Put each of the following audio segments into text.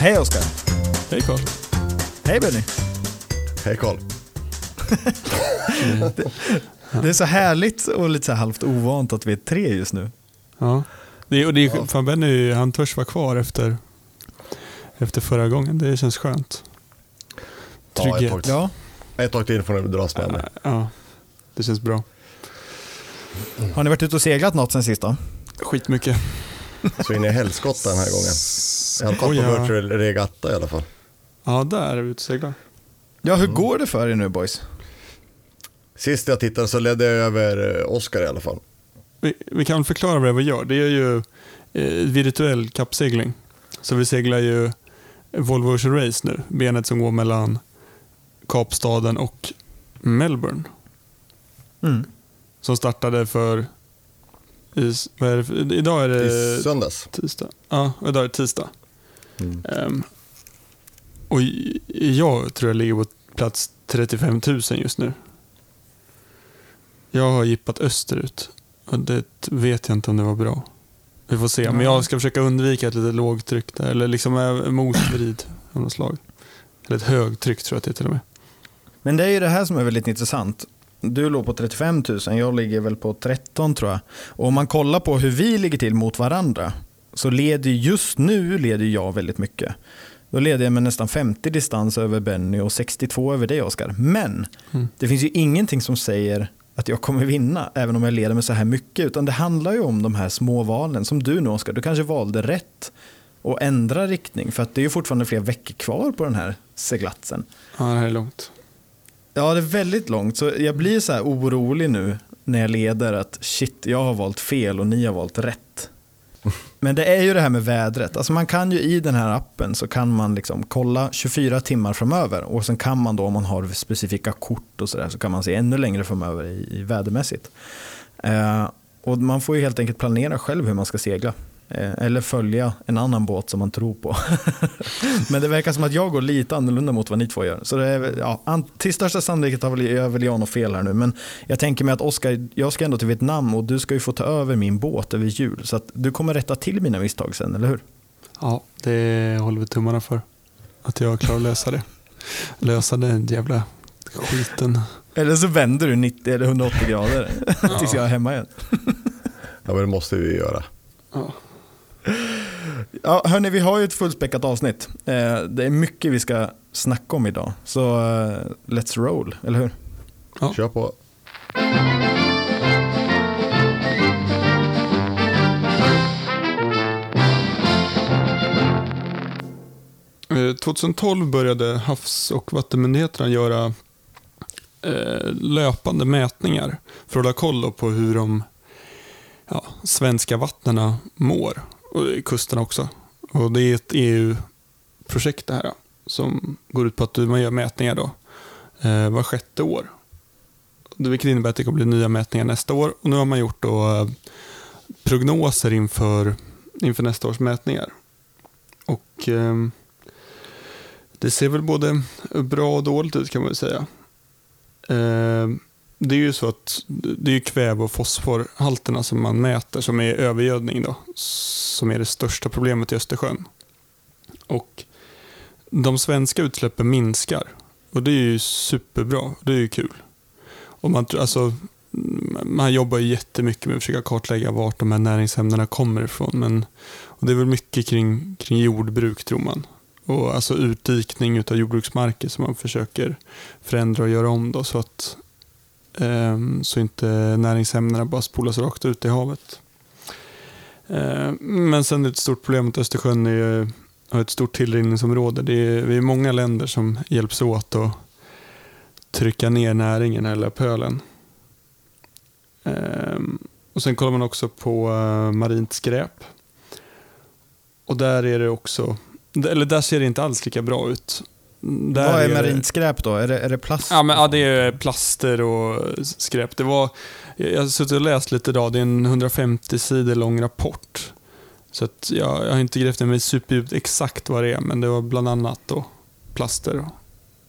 Hej Oscar. Hej Carl. Hej Benny. Hej Carl. Det är så härligt och lite så halvt ovant att vi är tre just nu. Ja. Det är fan Benny, han törs vara kvar efter förra gången. Det känns skönt. Trygghet. Ja. Ett tag till får du dras med mig. Ja. Det känns bra. Har ni varit ute och seglat något sen sist då? Skitmycket. Så in i helskott den här gången. Jag har koll på Virtuell Regatta i alla fall. Ja, där är vi ute och seglar. Ja, hur går det för er nu boys? Sist jag tittade så ledde jag över Oscar i alla fall. Vi kan förklara vad vi gör. Det är ju virtuell kappsegling. Så vi seglar ju Volvo Ocean Race nu. Benet som går mellan Kapstaden och Melbourne. Mm. Som startade för idag är det söndags. Tisdag. Ja, idag är det tisdag. Mm. Och jag tror jag ligger på plats 35 000 just nu. Jag har jippat österut. Och det vet jag inte om det var bra. Vi får se. Men jag ska försöka undvika ett lite lågtryck där. Eller liksom motstrid av något slag. Eller ett högtryck tror jag det är till och med. Men det är ju det här som är väldigt intressant. Du låg på 35 000. Jag ligger väl på 13 tror jag. Och om man kollar på hur vi ligger till mot varandra. Så leder jag väldigt mycket. Då leder jag med nästan 50 distans över Benny och 62 över dig Oscar. Men det finns ju ingenting som säger att jag kommer vinna även om jag leder med så här mycket. Utan det handlar ju om de här små valen som du nu Oscar. Du kanske valde rätt och ändra riktning. För att det är ju fortfarande fler veckor kvar på den här seglatsen. Ja, det här är långt. Ja, det är väldigt långt. Så jag blir så här orolig nu när jag leder att shit, jag har valt fel och ni har valt rätt. Men det är ju det här med vädret. Alltså man kan ju i den här appen så kan man liksom kolla 24 timmar framöver. Och sen kan man då om man har specifika kort och sådär så kan man se ännu längre framöver i vädermässigt. Och man får ju helt enkelt planera själv hur man ska segla. Eller följa en annan båt som man tror på. Men det verkar som att jag går lite annorlunda mot vad ni två gör. Så det är, ja, till största sannolikhet har väl jag något fel här nu. Men jag tänker mig att Oskar, jag ska ändå till Vietnam och du ska ju få ta över min båt över jul. Så att du kommer rätta till mina misstag sen, eller hur? Ja, det håller vi tummarna för. Att jag klarar att lösa det. Lösa den jävla skiten. Eller så vänder du 90 eller 180 grader tills jag är hemma igen. Ja, men det måste vi göra. Ja. Ja, hörni, vi har ju ett fullspäckat avsnitt. Det är mycket vi ska snacka om idag. Så let's roll, eller hur? Ja. Kör på. Mm. 2012 började Havs- och Vattenmyndigheten göra löpande mätningar för att hålla koll på hur de svenska vattnena mår. Och kusten också. Och det är ett EU-projekt det här som går ut på att man gör mätningar då var sjätte år. Vilket innebär att det kommer bli nya mätningar nästa år. Och nu har man gjort då prognoser inför nästa års mätningar. Och det ser väl både bra och dåligt ut kan man väl säga. Det är ju så att det är kväve- och fosforhalterna som man mäter som är övergödning då, som är det största problemet i Östersjön. Och de svenska utsläppen minskar och det är ju superbra, det är ju kul. Och man jobbar ju jättemycket med att försöka kartlägga vart de här näringsämnena kommer ifrån, och det är väl mycket kring jordbruk tror man. Och alltså utdikning utav jordbruksmarker som man försöker förändra och göra om då, så att så inte näringsämnena bara spolas rakt ut i havet. Men sen är det ett stort problem att Östersjön har ett stort tillrinningsområde. Vi är många länder som hjälps åt att trycka ner näringen eller pölen. Och sen kollar man också på marint skräp. Och där är det också, eller där ser det inte alls lika bra ut. Där vad är marint skräp då? Är det plast? Ja, men, det är plaster och skräp. Jag har suttit och läst lite idag. Det är en 150 sidor lång rapport. Så att jag har inte grävt mig superdjupt exakt vad det är. Men det var bland annat då plaster.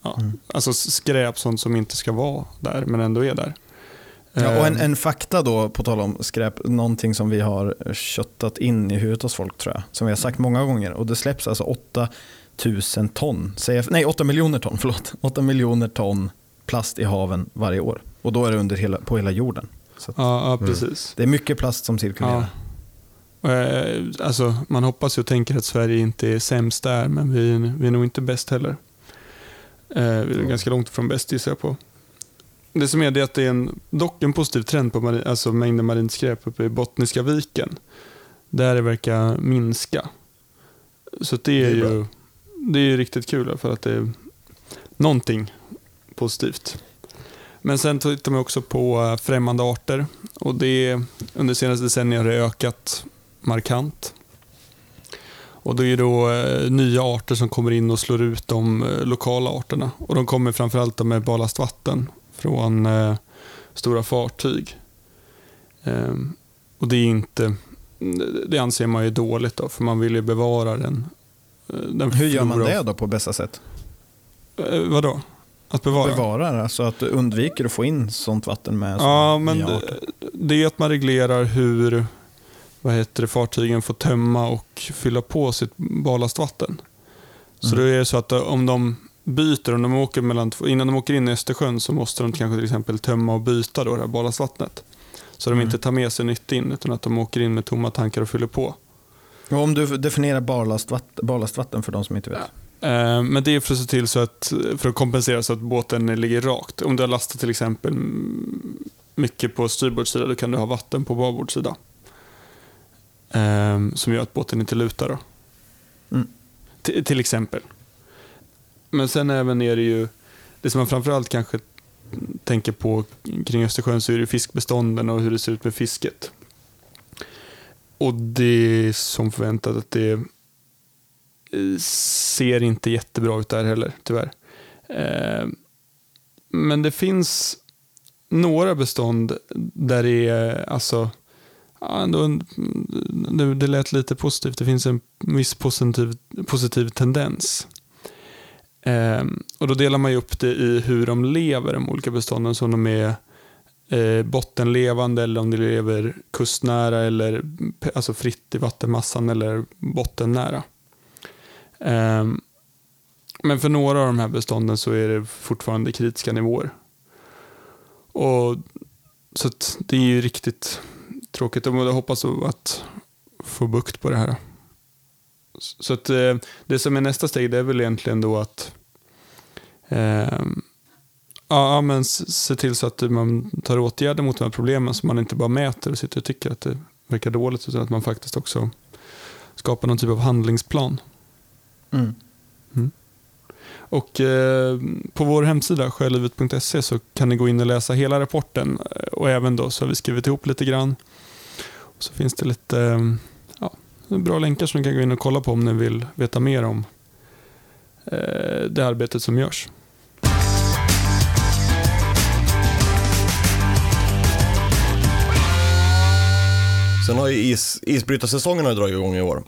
Och, alltså skräp, sånt som inte ska vara där men ändå är där. Ja, och en fakta då på tal om skräp, någonting som vi har köttat in i huvudet hos folk tror jag, som vi har sagt många gånger, och det släpps alltså 8 8 miljoner ton plast i haven varje år. Och då är det under hela jorden. Så att, precis. Det är mycket plast som cirkulerar. Ja. Alltså, man hoppas ju och tänker att Sverige inte är sämst där, men vi är nog inte bäst heller. Vi är ganska långt från bäst, gissar jag på. Det som är det att det är dock en positiv trend på mängden marint skräp uppe i Bottniska viken. Där det verkar minska. Så det är ju riktigt kul för att det är någonting positivt. Men sen tittar man också på främmande arter. Och det under senaste decennier har det ökat markant. Och det är då nya arter som kommer in och slår ut de lokala arterna. Och de kommer framförallt med ballastvatten från stora fartyg. Och det är inte... Det anser man ju dåligt då, för man vill ju bevara den. Hur gör man det då på bästa sätt? Vadå? Att bevara, alltså att undviker att få in sånt vatten med. Ja, men det är att man reglerar hur fartygen får tömma och fylla på sitt ballastvatten. Så det är så att innan de åker in i Östersjön så måste de kanske till exempel tömma och byta då det här ballastvattnet. Så de inte tar med sig nytt in, utan att de åker in med tomma tankar och fyller på. Och om du definierar ballastvatten för de som inte vet. Men det är för att se till så att, för att kompensera så att båten ligger rakt. Om du har lastat till exempel mycket på styrbordssida, då kan du ha vatten på babordsida. Som gör att båten inte lutar då. Mm. Till exempel. Men sen även är det ju det som man framförallt kanske tänker på kring Östersjön, så är det fiskbestånden och hur det ser ut med fisket. Och det är som förväntat att det ser inte jättebra ut där heller, tyvärr. Men det finns några bestånd där det är det lät lite positivt. Det finns en viss positiv tendens. Och då delar man ju upp det i hur de lever, de olika bestånden, som de är bottenlevande eller om de lever kustnära eller alltså fritt i vattenmassan eller bottennära. Men för några av de här bestånden så är det fortfarande kritiska nivåer. Och så att det är ju riktigt tråkigt, och jag hoppas att få bukt på det här. Så att det som är nästa steg, det är väl egentligen då att men se till så att man tar åtgärder mot de här problemen, så man inte bara mäter och sitter och tycker att det verkar dåligt, utan att man faktiskt också skapar någon typ av handlingsplan. Och på vår hemsida sjölivet.se så kan ni gå in och läsa hela rapporten, och även då så har vi skrivit ihop lite grann, och så finns det lite bra länkar som ni kan gå in och kolla på om ni vill veta mer om det arbetet som görs. Sen har ju isbrytarsäsongen dragit igång i år.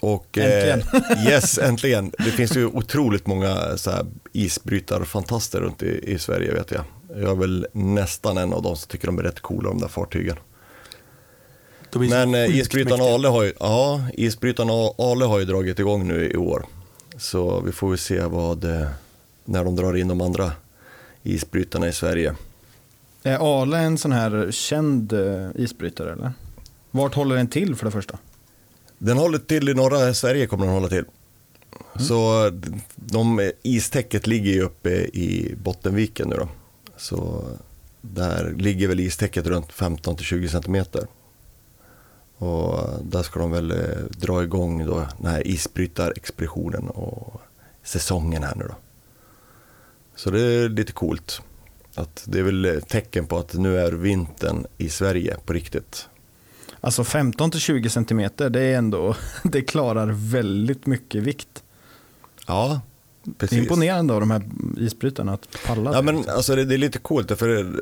Och äntligen. Äntligen. Det finns ju otroligt många så här isbrytarfantaster runt i Sverige, vet jag. Jag är väl nästan en av dem som tycker de är rätt coola, de där fartygen. Men isbrytarna Ale har ju dragit igång nu i år. Så vi får väl se när de drar in de andra isbrytarna i Sverige. Är Ale en sån här känd isbrytare, eller? Vart håller den till för det första? Den håller till i norra Sverige, kommer den hålla till. Så istäcket ligger ju uppe i Bottenviken nu då. Så där ligger väl istäcket runt 15-20 centimeter. Och där ska de väl dra igång då den här isbrytarexpeditionen och säsongen här nu då. Så det är lite coolt. Att det är väl tecken på att nu är vintern i Sverige på riktigt. Alltså 15-20 centimeter, det är ändå, det klarar väldigt mycket vikt. Ja, precis. Det är imponerande av de här isbrytarna att palla. Ja, men alltså det är lite coolt, för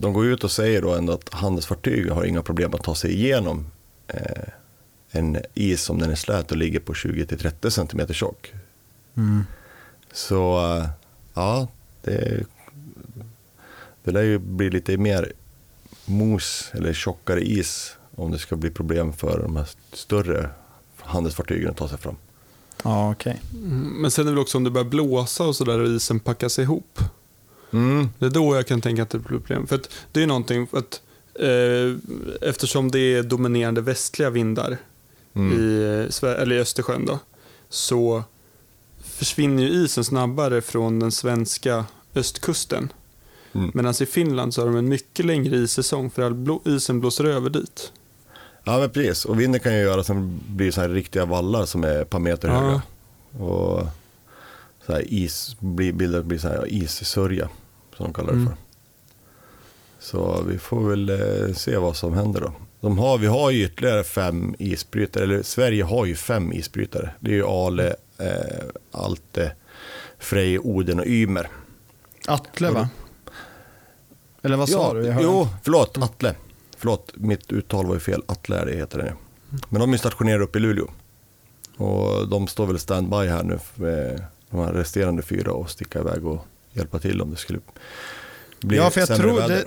de går ut och säger då ändå att handelsfartyg har inga problem att ta sig igenom en is som den är slät och ligger på 20-30 cm tjock. Så ja, det lär ju bli lite mer mos eller tjockare is om det ska bli problem för de här större handelsfartygen att ta sig fram. Ja, okej. Okay. Men sen är det väl också om det börjar blåsa och så där och isen packas ihop. Mm. Det är då jag kan tänka att det blir problem. För att det är någonting att eftersom det är dominerande västliga vindar i Östersjön då, så försvinner ju isen snabbare från den svenska östkusten. Mm. Medan i Finland så har de en mycket längre issäsong för all isen blåser över dit. Ja, men precis. Och vinden kan ju göra så att det blir så här riktiga vallar som är ett par meter höga. Och så här blir så här issörja som de kallar det för. Så vi får väl se vad som händer då. Vi har ju ytterligare 5 isbrytare, eller Sverige har ju 5 isbrytare. Det är ju Ale, Alte, Frej, Oden och Ymer. Atle, va? Eller vad sa du? Atle. Förlåt, mitt uttal var ju fel. Atle, det heter det. Men de är stationerade uppe i Luleå. Och de står väl standby här nu med de här resterande 4 och sticka iväg och hjälpa till om det skulle bli sämre väder. Ja, för jag tror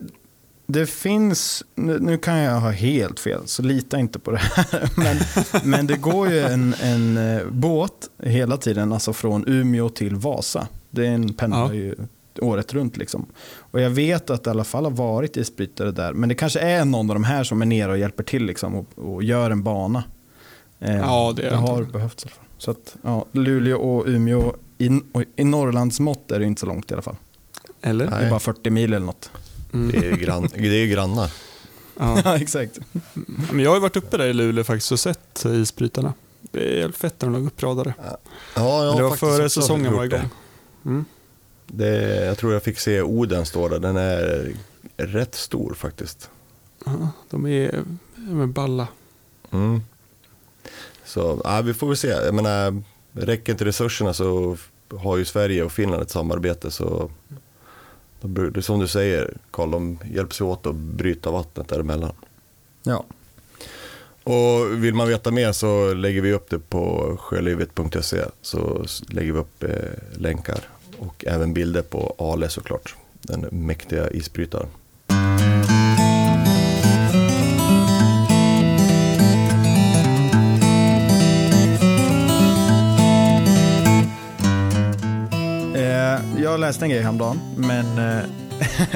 det finns, nu kan jag ha helt fel, så lita inte på det här. Men det går ju en båt hela tiden, alltså från Umeå till Vasa. Det är en pendlar ju året runt liksom. Och jag vet att det i alla fall har varit isbrytare där. Men det kanske är någon av de här som är nere och hjälper till liksom, och gör en bana. Ja, det har behövts. Så att, Luleå och Umeå i Norrlands mått är det inte så långt i alla fall. Eller? Det är bara 40 mil eller något. Mm. Det är ju grannar. Ja, exakt. Men jag har ju varit uppe där i Luleå faktiskt och sett isbrytarna. Det är helt fett när de låg uppradade. Ja, det var före säsongen var igång. Jag tror jag fick se Oden stå där. Den är rätt stor faktiskt. Ja, de är med balla. Mm. Så vi får väl se. Jag menar, räcker inte resurserna så har ju Sverige och Finland ett samarbete, så som du säger, Carl, de hjälps åt att bryta vattnet däremellan. Ja. Och vill man veta mer så lägger vi upp det på sjölivet.se, så lägger vi upp länkar och även bilder på Ale såklart, den mäktiga isbrytaren. Jag läste en grej häromdagen, men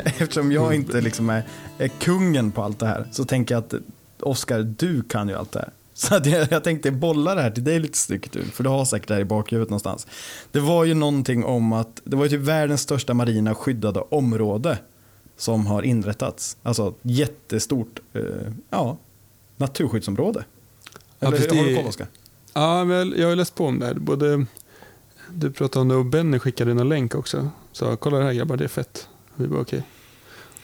eftersom jag inte liksom är kungen på allt det här, så tänker jag att Oscar, du kan ju allt det här. Så att jag tänkte bolla det här till dig lite stycket, för du har säkert det här i bakhuvudet någonstans. Det var ju någonting om att det var ju typ världens största marina skyddade område som har inrättats. Alltså ett jättestort naturskyddsområde. Eller, ja, har du koll, Oscar? Ja, väl, jag har läst på om det här. Både du pratade om det och Benny skickade in en länk också. Så kolla det här grabbar, det är fett. Vi bara okej.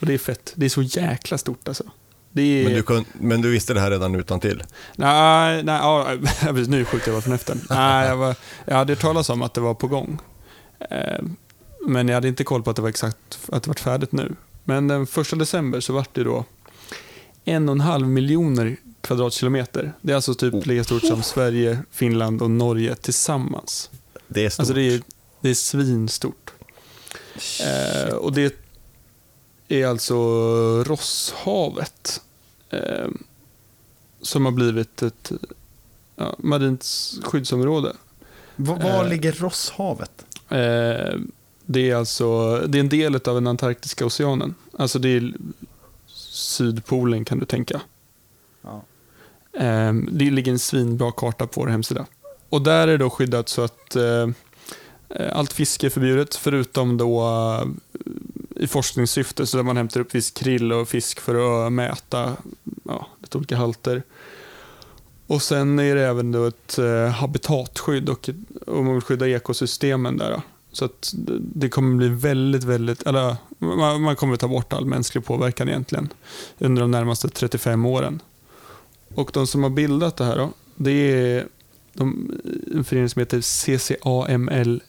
Och det är fett. Det är så jäkla stort alltså. Det är... men du visste det här redan utan till? Nej, nu skjuter jag var från efter. Nej, jag hade talat om att det var på gång. Men jag hade inte koll på att det var exakt att det var färdigt nu. Men den 1 december så var det då 1,5 miljoner kvadratkilometer. Det är alltså typ lika stort som Sverige, Finland och Norge tillsammans. Det är stort. Alltså det är svinstort. Och det är alltså Rosshavet som har blivit ett marint skyddsområde. Var ligger Rosshavet? Det är en del av den antarktiska oceanen. Alltså det är Sydpolen kan du tänka. Ja. Det ligger en svinbra karta på vår hemsida. Och där är det då skyddat så att allt fiske är förbjudet, förutom då i forskningssyfte, så där man hämtar upp viss krill och fisk för att mäta lite olika halter. Och sen är det även då ett habitatskydd och man vill skydda ekosystemen där. Då. Så att det kommer bli väldigt, väldigt... Eller, man kommer ta bort all mänsklig påverkan egentligen under de närmaste 35 åren. Och de som har bildat det här då, det är... en förening som heter CCAMLR,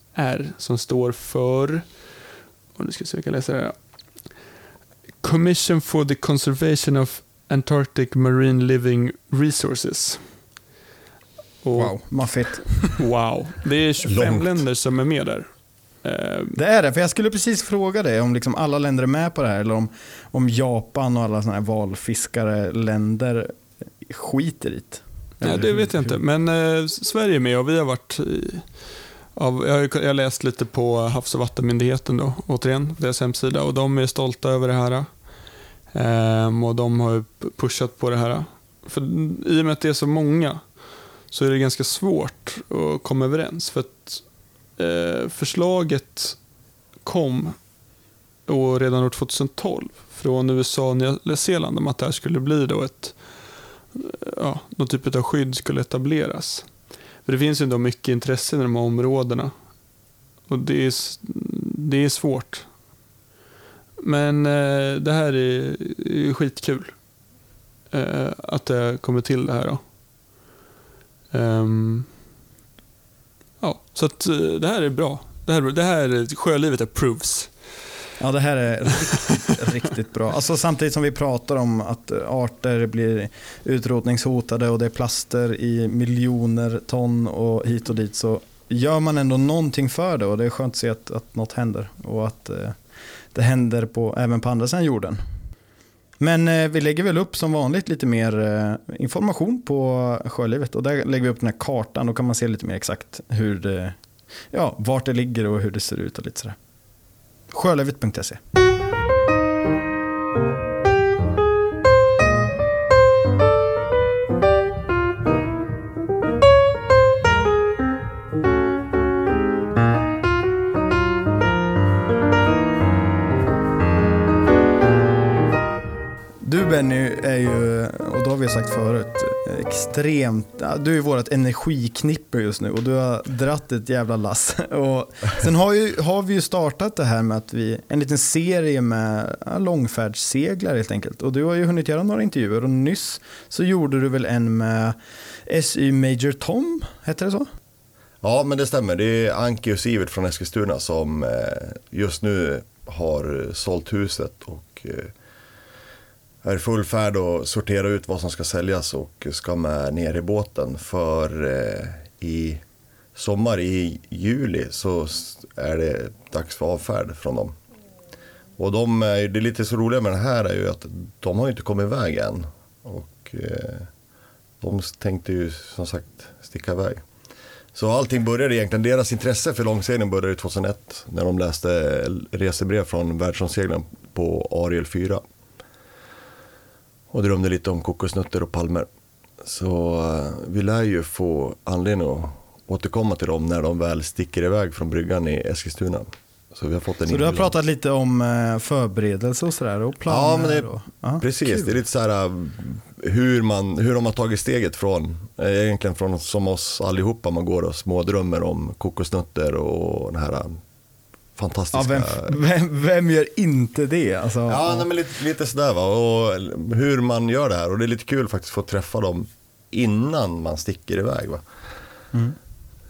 som står för Commission for the Conservation of Antarctic Marine Living Resources. Och, wow, maffigt. Wow, det är 25 länder som är med där. Det är det, för jag skulle precis fråga dig om liksom alla länder är med på det här, eller om Japan och alla såna här valfiskare länder skiter i det. Nej, det vet jag inte. Men Sverige är med och vi har varit... Jag har läst lite på Havs- och Vattenmyndigheten då, återigen, deras hemsida. Och de är stolta över det här. Och de har pushat på det här. För i och med att det är så många så är det ganska svårt att komma överens. För att förslaget kom och redan år 2012 från USA och Nya Zeeland om att det här skulle bli då ett, ja, någon typ av skydd skulle etableras. För det finns ju ändå mycket intresse i de här områdena. Och det är svårt. Men det här är skitkul. Att det kommer till det här då. Ja, så att det här är bra. Det här sjölivet approves. Ja, det här är riktigt, riktigt bra. Alltså, samtidigt som vi pratar om att arter blir utrotningshotade och det är plaster i miljoner ton och hit och dit, så gör man ändå någonting för det, och det är skönt att se att något händer och att det händer även på andra sidan jorden. Men vi lägger väl upp som vanligt lite mer information på sjölivet, och där lägger vi upp den här kartan. Då kan man se lite mer exakt hur det, ja, vart det ligger och hur det ser ut och lite sådär. Sjölivet.se. Du, Benny, är ju, och då har vi sagt förut, extremt, du är vårt energiknippe just nu, och du har dratt ett jävla lass. Och sen har vi ju startat det här med att vi en liten serie med långfärdsseglar helt enkelt, och du har ju hunnit göra några intervjuer, och nyss så gjorde du väl en med S.Y. Major Tom, heter det så? Ja, men det stämmer, det är Anke och Sivert från Eskilstuna som just nu har sålt huset och är i full färd och sortera ut vad som ska säljas och ska med ner i båten. För i sommar, i juli, så är det dags för avfärd från dem. Och det är lite så roliga med det här är ju att de har ju inte kommit iväg än. Och de tänkte ju som sagt sticka iväg. Så allting började egentligen, deras intresse för långsegling började 2001 när de läste resebrev från världsomseglaren på Ariel 4. Och drömde lite om kokosnötter och palmer. Så vi lär ju få anledning att återkomma till dem när de väl sticker iväg från bryggan i Eskilstuna. Så vi har fått en inbjudan. Du har pratat lite om förberedelse och sådär och planer. Ja, men precis. Kul. Det är lite så här hur de har tagit steget från, egentligen från som oss allihopa, man går och smådrömmer om kokosnötter och den här fantastiska... Ja, vem gör inte det? Alltså, ja, nej, men lite sådär va. Och hur man gör det här. Och det är lite kul faktiskt att få träffa dem innan man sticker iväg va. Mm.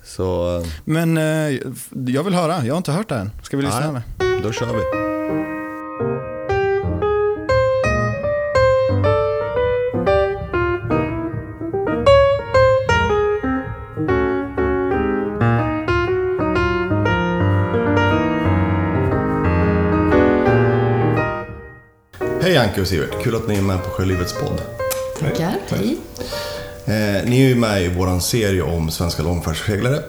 Så... Men jag vill höra. Jag har inte hört det än. Ska vi lyssna med? Då kör vi. Hej Anke och Sivert, kul att ni är med på Sjölivets podd. Tackar, hej. Ni är ju med i vår serie om svenska långfärdsseglare.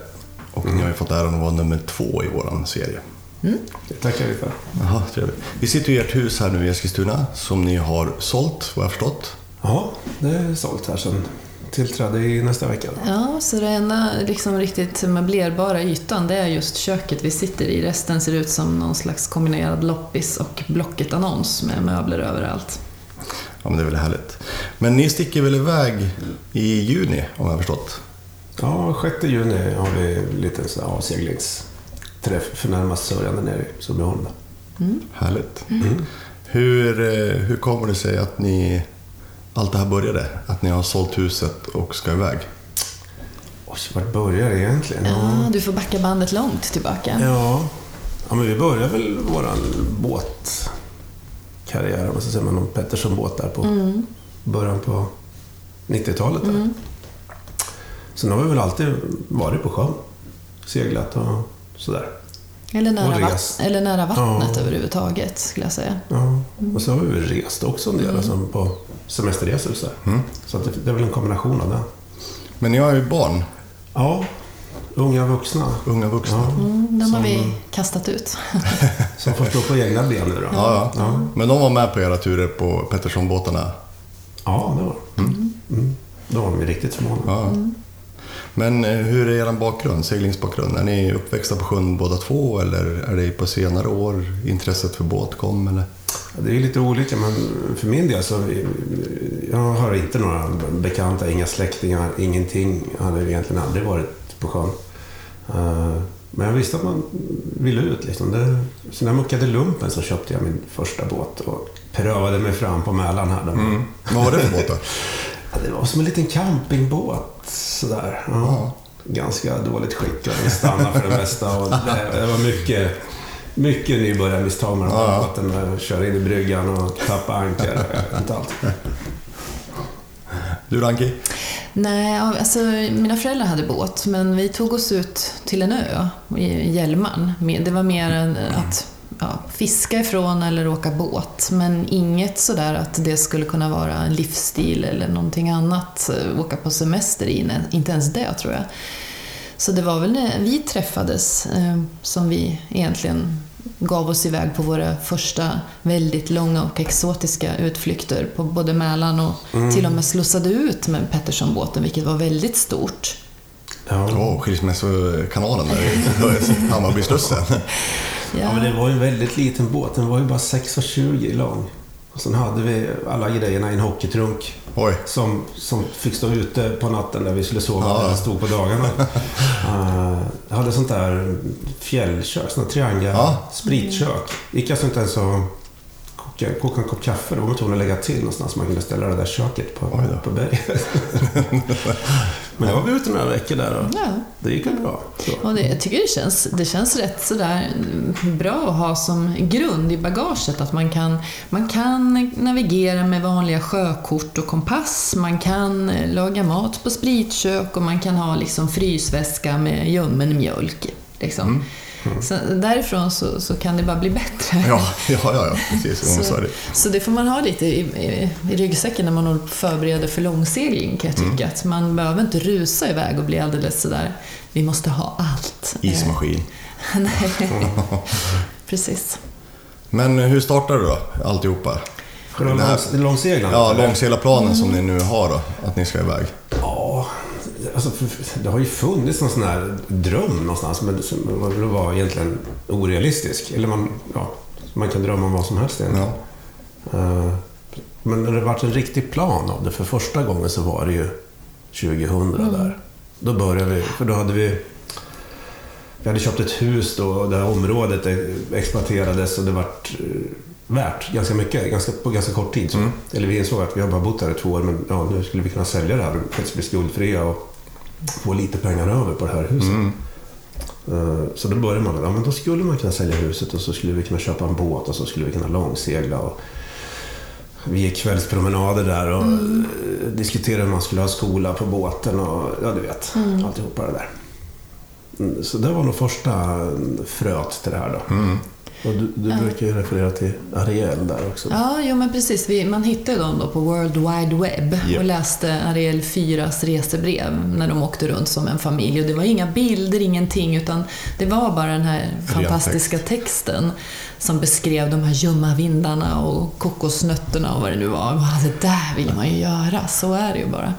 Och ni har ju fått äran att vara nummer 2 i vår serie. Mm. Det tackar vi för. Jaha, trevligt. Vi sitter i ert hus här nu i Eskilstuna som ni har sålt, vad jag förstått. Ja, det är sålt här sedan tillträde i nästa vecka. Då. Ja, så det enda liksom riktigt möblerbara ytan, det är just köket vi sitter i. Resten ser ut som någon slags kombinerad loppis och Blocket-annons med möbler överallt. Ja, men det är väl härligt. Men ni sticker väl iväg i juni, om jag har förstått? Ja, 6 juni har vi en liten avseglingsträff för närmast sörjande nere i Sobeholm. Mm. Härligt. Mm. Hur kommer det sig att ni... Allt det här började, att ni har sålt huset och ska iväg. Och vart börjar det egentligen? Ja, du får backa bandet långt tillbaka. Ja, men vi började väl våran båtkarriär, om man ska säga, med någon Pettersson-båt där på början på 90-talet. Mm. Sen har vi väl alltid varit på sjön, seglat och sådär. Eller nära vattnet överhuvudtaget, skulle jag säga. Ja, och så har vi väl rest också en del, alltså på semesterresor. Så att det är väl en kombination av det. Men jag är ju barn. Ja, unga vuxna. Unga vuxna. Ja. Mm, den har vi kastat ut. Som får stå på egna ben nu då. Ja, ja. Mm. Men de var med på era turer på Petterssonbåtarna. Ja, det var då var de riktigt små. Ja. Mm. Men hur är er bakgrund, seglingsbakgrund? Är ni uppväxta på sjön båda två eller är det på senare år intresset för båt kom? Eller? Det är lite olika, men för min del så jag har inte några bekanta, inga släktingar, ingenting. Jag hade egentligen aldrig varit på sjön. Men jag visste att man ville ut. Liksom. Så när jag muckade lumpen så köpte jag min första båt och prövade mig fram på Mälaren här. Vad var det för båt då? Det var som en liten campingbåt sådär. Ja. Ganska dåligt skick och stanna för det mesta. Och det var mycket nybörjarmisstag med båten. Ja. Köra in i bryggan och tappa ankar. Inte allt. Du, Anke? Nej, alltså mina föräldrar hade båt. Men vi tog oss ut till en ö i Hjälman. Det var mer än att fiska ifrån eller åka båt, men inget sådär att det skulle kunna vara en livsstil eller någonting annat, åka på semester in, inte ens det tror jag. Så det var väl när vi träffades som vi egentligen gav oss iväg på våra första väldigt långa och exotiska utflykter på både Mälaren och till och med slussade ut med Petterssonbåten, vilket var väldigt stort. Ja, skilsmässokanalen där i Hammarbyslussen. Ja, men det var ju en väldigt liten båt. Den var ju bara 6,20 lång. Och sen hade vi alla grejerna i en hockeytrunk som fick stå ute på natten där vi skulle sova eller stod på dagarna. Jag hade sånt där fjällkök, sånt där triangel-spritkök. Gick alltså inte ens att koka en kopp kaffe. Då var man tvungen att lägga till någonstans. Man kunde ställa det där köket på berget. Men jag var ute några veckor där och det gick ju bra. Och jag tycker det känns rätt sådär bra att ha som grund i bagaget. Att man kan navigera med vanliga sjökort och kompass. Man kan laga mat på spritkök och man kan ha liksom frysväska med ljummen mjölk. Liksom. Mm. Så därifrån så kan det bara bli bättre. Ja, precis. Så det får man ha lite i ryggsäcken när man förbereder för långsegling, kan jag tycka. Att man behöver inte rusa iväg och bli alldeles sådär, vi måste ha allt. Ismaskin. Nej, precis. Men hur startar du då alltihopa? Långseglan? Ja, långseglarplanen som ni nu har då, att ni ska iväg. Ja. Alltså, det har ju funnits någon sån här dröm någonstans, men det var egentligen orealistisk. Eller man kan drömma om vad som helst egentligen. Ja. Men när det var en riktig plan av det för första gången så var det ju 2000 där. Då började vi, för då hade vi hade köpt ett hus då, och det här området exploaterades och det var värt ganska mycket på ganska kort tid. Eller vi insåg att vi har bara bott här i 2 år, men nu skulle vi kunna sälja det här och faktiskt bli skuldfria och få lite pengar över på det här huset. Så då började man men då skulle man kunna sälja huset och så skulle vi kunna köpa en båt och så skulle vi kunna långsegla. Och vi gick kvällspromenader där och diskuterade hur man skulle ha skola på båten och du vet, alltihopa det där. Så det var nog första fröet till det här då. Och du brukar ju referera till Ariel där också. Ja, men precis. Man hittade dem då på World Wide Web och läste Ariel 4:s resebrev när de åkte runt som en familj. Och det var inga bilder, ingenting, utan det var bara den här fantastiska texten som beskrev de här ljumma vindarna och kokosnötterna och vad det nu var. Det där vill man ju göra, så är det ju bara.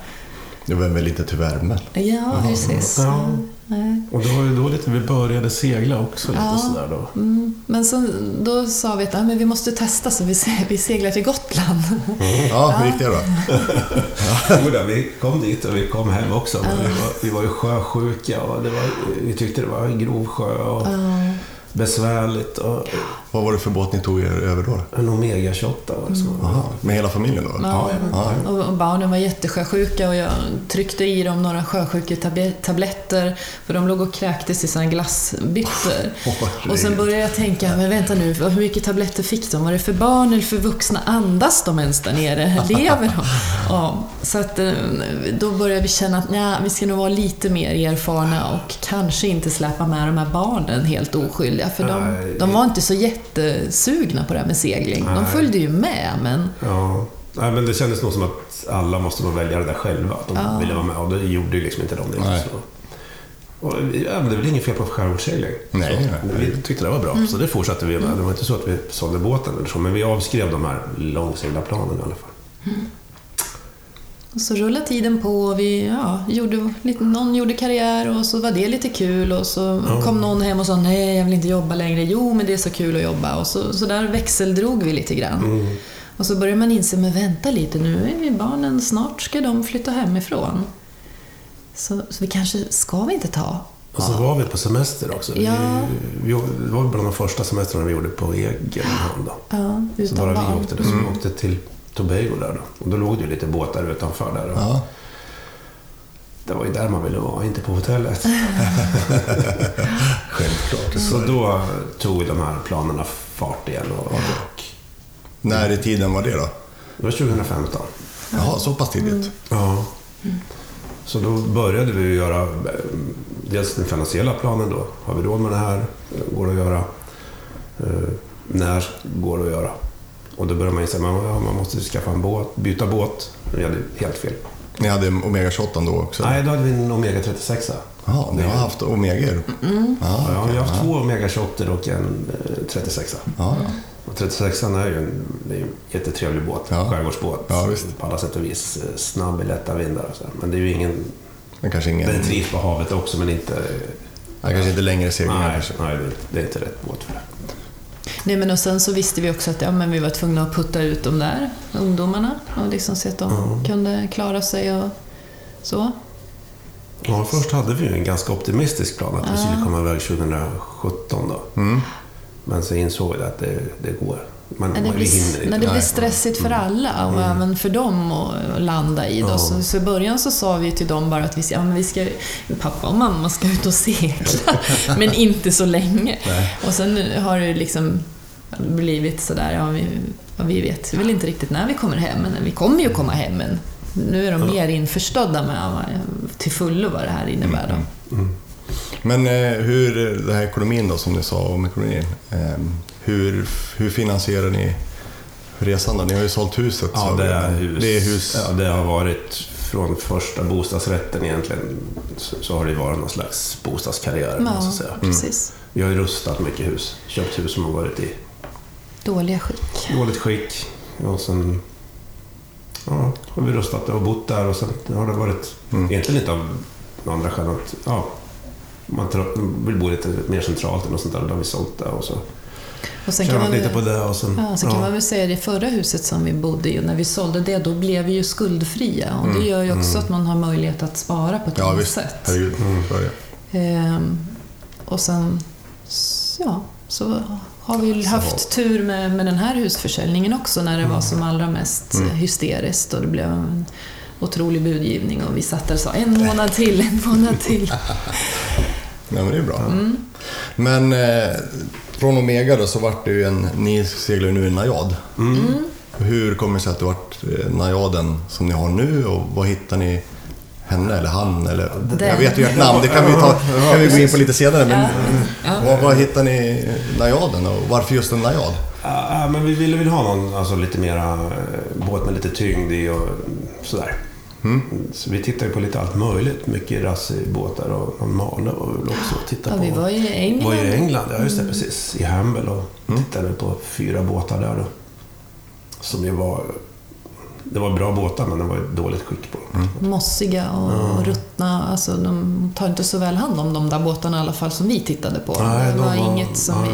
Det var väl lite till värmen. Ja, precis. Ja. Nej. Och det var ju då lite vi började segla också lite sådär då. Men så, då sa vi att men vi måste testa, så vi seglar till Gotland. Ja, hur gick det då? Vi kom dit och vi kom hem också. Men vi var ju sjösjuka och vi tyckte det var en grov sjö och besvärligt. Och vad var det för båt ni tog er över då? En Omega 28. Med hela familjen då? Ja. Och barnen var jättesjösjuka och jag tryckte i dem några sjösjuketabletter för de låg och kräktes i sina glassbytter. Och sen började jag tänka, men vänta nu, hur mycket tabletter fick de? Var det för barn eller för vuxna? Andas de ens där nere? Lever de? Så att, då började vi känna att vi ska nog vara lite mer erfarna och kanske inte släppa med de här barnen helt oskyldiga. För de var inte så jättesugna på det här med segling. De följde ju med, men Nej, men det kändes nog som att alla måste nog välja det där själva. Att de ville vara med, och det gjorde ju liksom inte de det. Och det blev ingen fel på skärgårdsseglingen. Vi tyckte det var bra, så det fortsatte vi med. Det var inte så att vi sålde båten eller så, men vi avskrev de här långsegla planen i alla fall. Mm. Och så rullade tiden på, vi någon gjorde karriär och så var det lite kul, och så kom någon hem och sa nej, jag vill inte jobba längre. Jo, men det är så kul att jobba, och så där växeldrog vi lite grann. Mm. Och så börjar man inse, men vänta lite, nu är vi barnen, snart ska de flytta hemifrån. Så vi kanske ska vi inte ta. Och så var vi på semester också. Ja. Det var bland de första semestrarna vi gjorde på egen hand. Ja, så bara vi åkte det, så vi åkte till Tobago där då. Och då låg det ju lite båtar utanför där. Ja. Det var ju där man ville vara, inte på hotellet. Självklart. Så då tog de här planerna fart igen och när i tiden var det då? Det var 2015. Jaha, så pass tidigt. Ja. Så då började vi göra dels den finansiella planen då. Har vi råd med det här? Går det att göra? När går det att göra? Och då började man säga att man måste skaffa en båt, byta båt. Vi hade helt fel. Ni hade Omega 28 då också? Nej, då hade vi en Omega 36. Ja, ni har haft Omegaer. Ja, vi har haft två Omega 28 och en 36. Ja, ja. Och 36an är ju en jättetrevlig båt, skärgårdsbåt, på alla sätt och vis, snabb i lätta vindar och så. Men det är ju ingen den trivs på havet också, men inte kanske inte längre seglingar. Nej, det är inte rätt båt för det. Nej, men och sen så visste vi också att men vi var tvungna att putta ut de där ungdomarna och liksom se att de kunde klara sig och så. Ja, först hade vi ju en ganska optimistisk plan att vi skulle komma iväg 2017 då. Mm. Men så insåg jag att det går. När det blir stressigt för alla och även för dem att landa i. Då. Så i början så sa vi till dem bara att vi ska, pappa och mamma ska ut och segla. Men inte så länge. Nej. Och sen har det liksom blivit sådär, vi vet väl inte riktigt när vi kommer hem. Men vi kommer ju komma hem. Men nu är de mer införstådda med till fullo vad det här innebär då. Mm. Men hur den här ekonomin då, som ni sa om ekonomin, hur finansierar ni resan då? Ni har ju sålt huset. Ja, så det är hus. Ja, det har varit från första bostadsrätten egentligen, så har det varit någon slags bostadskarriär. Ja, så att säga. Precis. Vi har ju rustat mycket hus, köpt hus som har varit i dåligt skick. Och sen har vi rustat och bott där, och sen har det varit egentligen lite av andra skäl att man vill bo lite mer centralt eller sånt där, där vi sålt där, och så. Och sen kan man lite på det, och sen, sen kan man väl säga, det förra huset som vi bodde i, när vi sålde det, då blev vi ju skuldfria, och det gör ju också att man har möjlighet att spara på ett visst sätt. Och sen så har vi haft tur med den här husförsäljningen också, när det var som allra mest hysteriskt, och det blev en otrolig budgivning, och vi satt där och sa en månad till. Nej, men det är bra. Men från Omega då, så vart det ju ni seglar ju nu i Najad. Hur kommer det sig att det vart Najaden som ni har nu, och vad hittar ni henne eller han eller den. Jag vet ju ert namn, det kan vi gå in på lite senare, men vad hittar ni Najaden, och varför just en Najad? Men vi ville ha någon, alltså lite mera båt med lite tyngd i och sådär. Så vi tittade på lite allt möjligt, mycket rassibåtar och mala och också titta på. Vi var ju i England. Just det, precis, i Hamble, och tittade på 4 båtar där då. Som det var bra båtar, men de var dåligt skick på. Mossiga och ruttna, alltså de tar inte så väl hand om de där båtarna i alla fall som vi tittade på. Nej, det var inget som vi.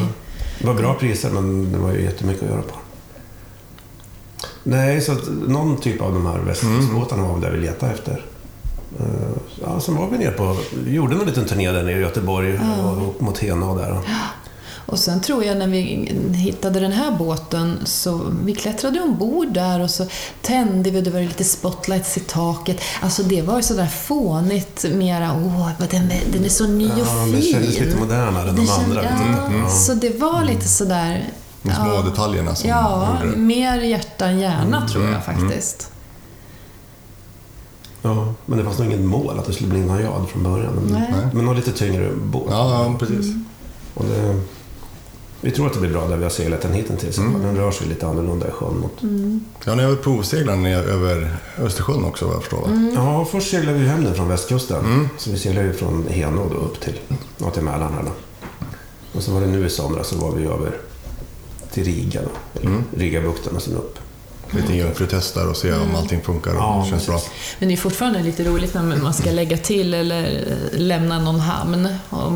Det var bra priser, men det var ju jättemycket att göra på. Nej, så att någon typ av de här västbåtarna var där vi letade efter. Sen var vi ner på, vi gjorde en liten turné där nere i Göteborg och mot Hena och där. Och sen tror jag när vi hittade den här båten, så vi klättrade ombord där, och så tände vi, det var lite spotlights i taket. Alltså det var ju sådär fånigt, mera, den är så ny och fin. Den kändes lite modernare än de andra. Så det var lite sådär. De små detaljerna som mer hjärta än hjärna tror jag faktiskt. Ja, men det fanns nog inget mål att det skulle bli en Najad från början. Men någon lite tyngre båt. Ja, precis. Och det Vi tror att det blir bra där vi har seglat den hittills. Mm. Den rör sig lite annorlunda i sjön mot. Mm. Ja, ni har provseglat över Östersjön också, vad jag förstår. Va? Mm. Ja, först seglade vi hem den från västkusten. Mm. Så vi seglade ju från Henå då upp till Mälaren här då. Och så var det nu i somras så var vi över till Riga då. Rigabukten och sen upp. Lite grann för att testa och se om allting funkar och känns bra. Men det är fortfarande lite roligt när man ska lägga till eller lämna någon hamn. Och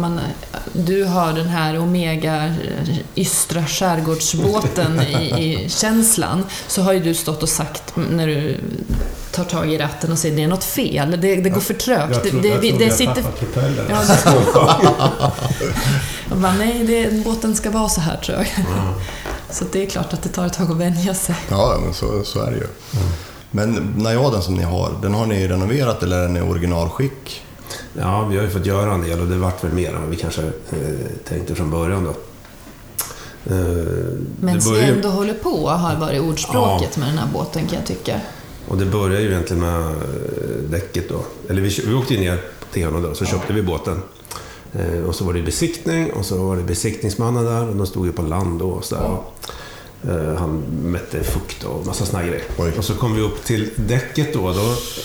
du har den här Omega Ystra skärgårdsbåten i känslan. Så har ju du stått och sagt när du tar tag i ratten och säger det är något fel. Det går för trögt. Jag sitter... Nej, båten ska vara så här tror jag. Mm. Så det är klart att det tar ett tag att vänja sig. Ja, men så är det ju. Mm. Men najaden som ni har, den har ni renoverat eller är den i originalskick? Ja, vi har ju fått göra en del och det vart väl mer än vi kanske tänkte från början då. Men som ändå håller på har varit ordspråket med den här båten kan jag tycka. Och det börjar ju egentligen med däcket då. Eller vi åkte ju ner till Henå då, så köpte vi båten. Och så var det besiktning och så var det besiktningsmannen där och de stod ju på land då och så där. Han mätte fukt och massa såna grejer. Och så kom vi upp till däcket då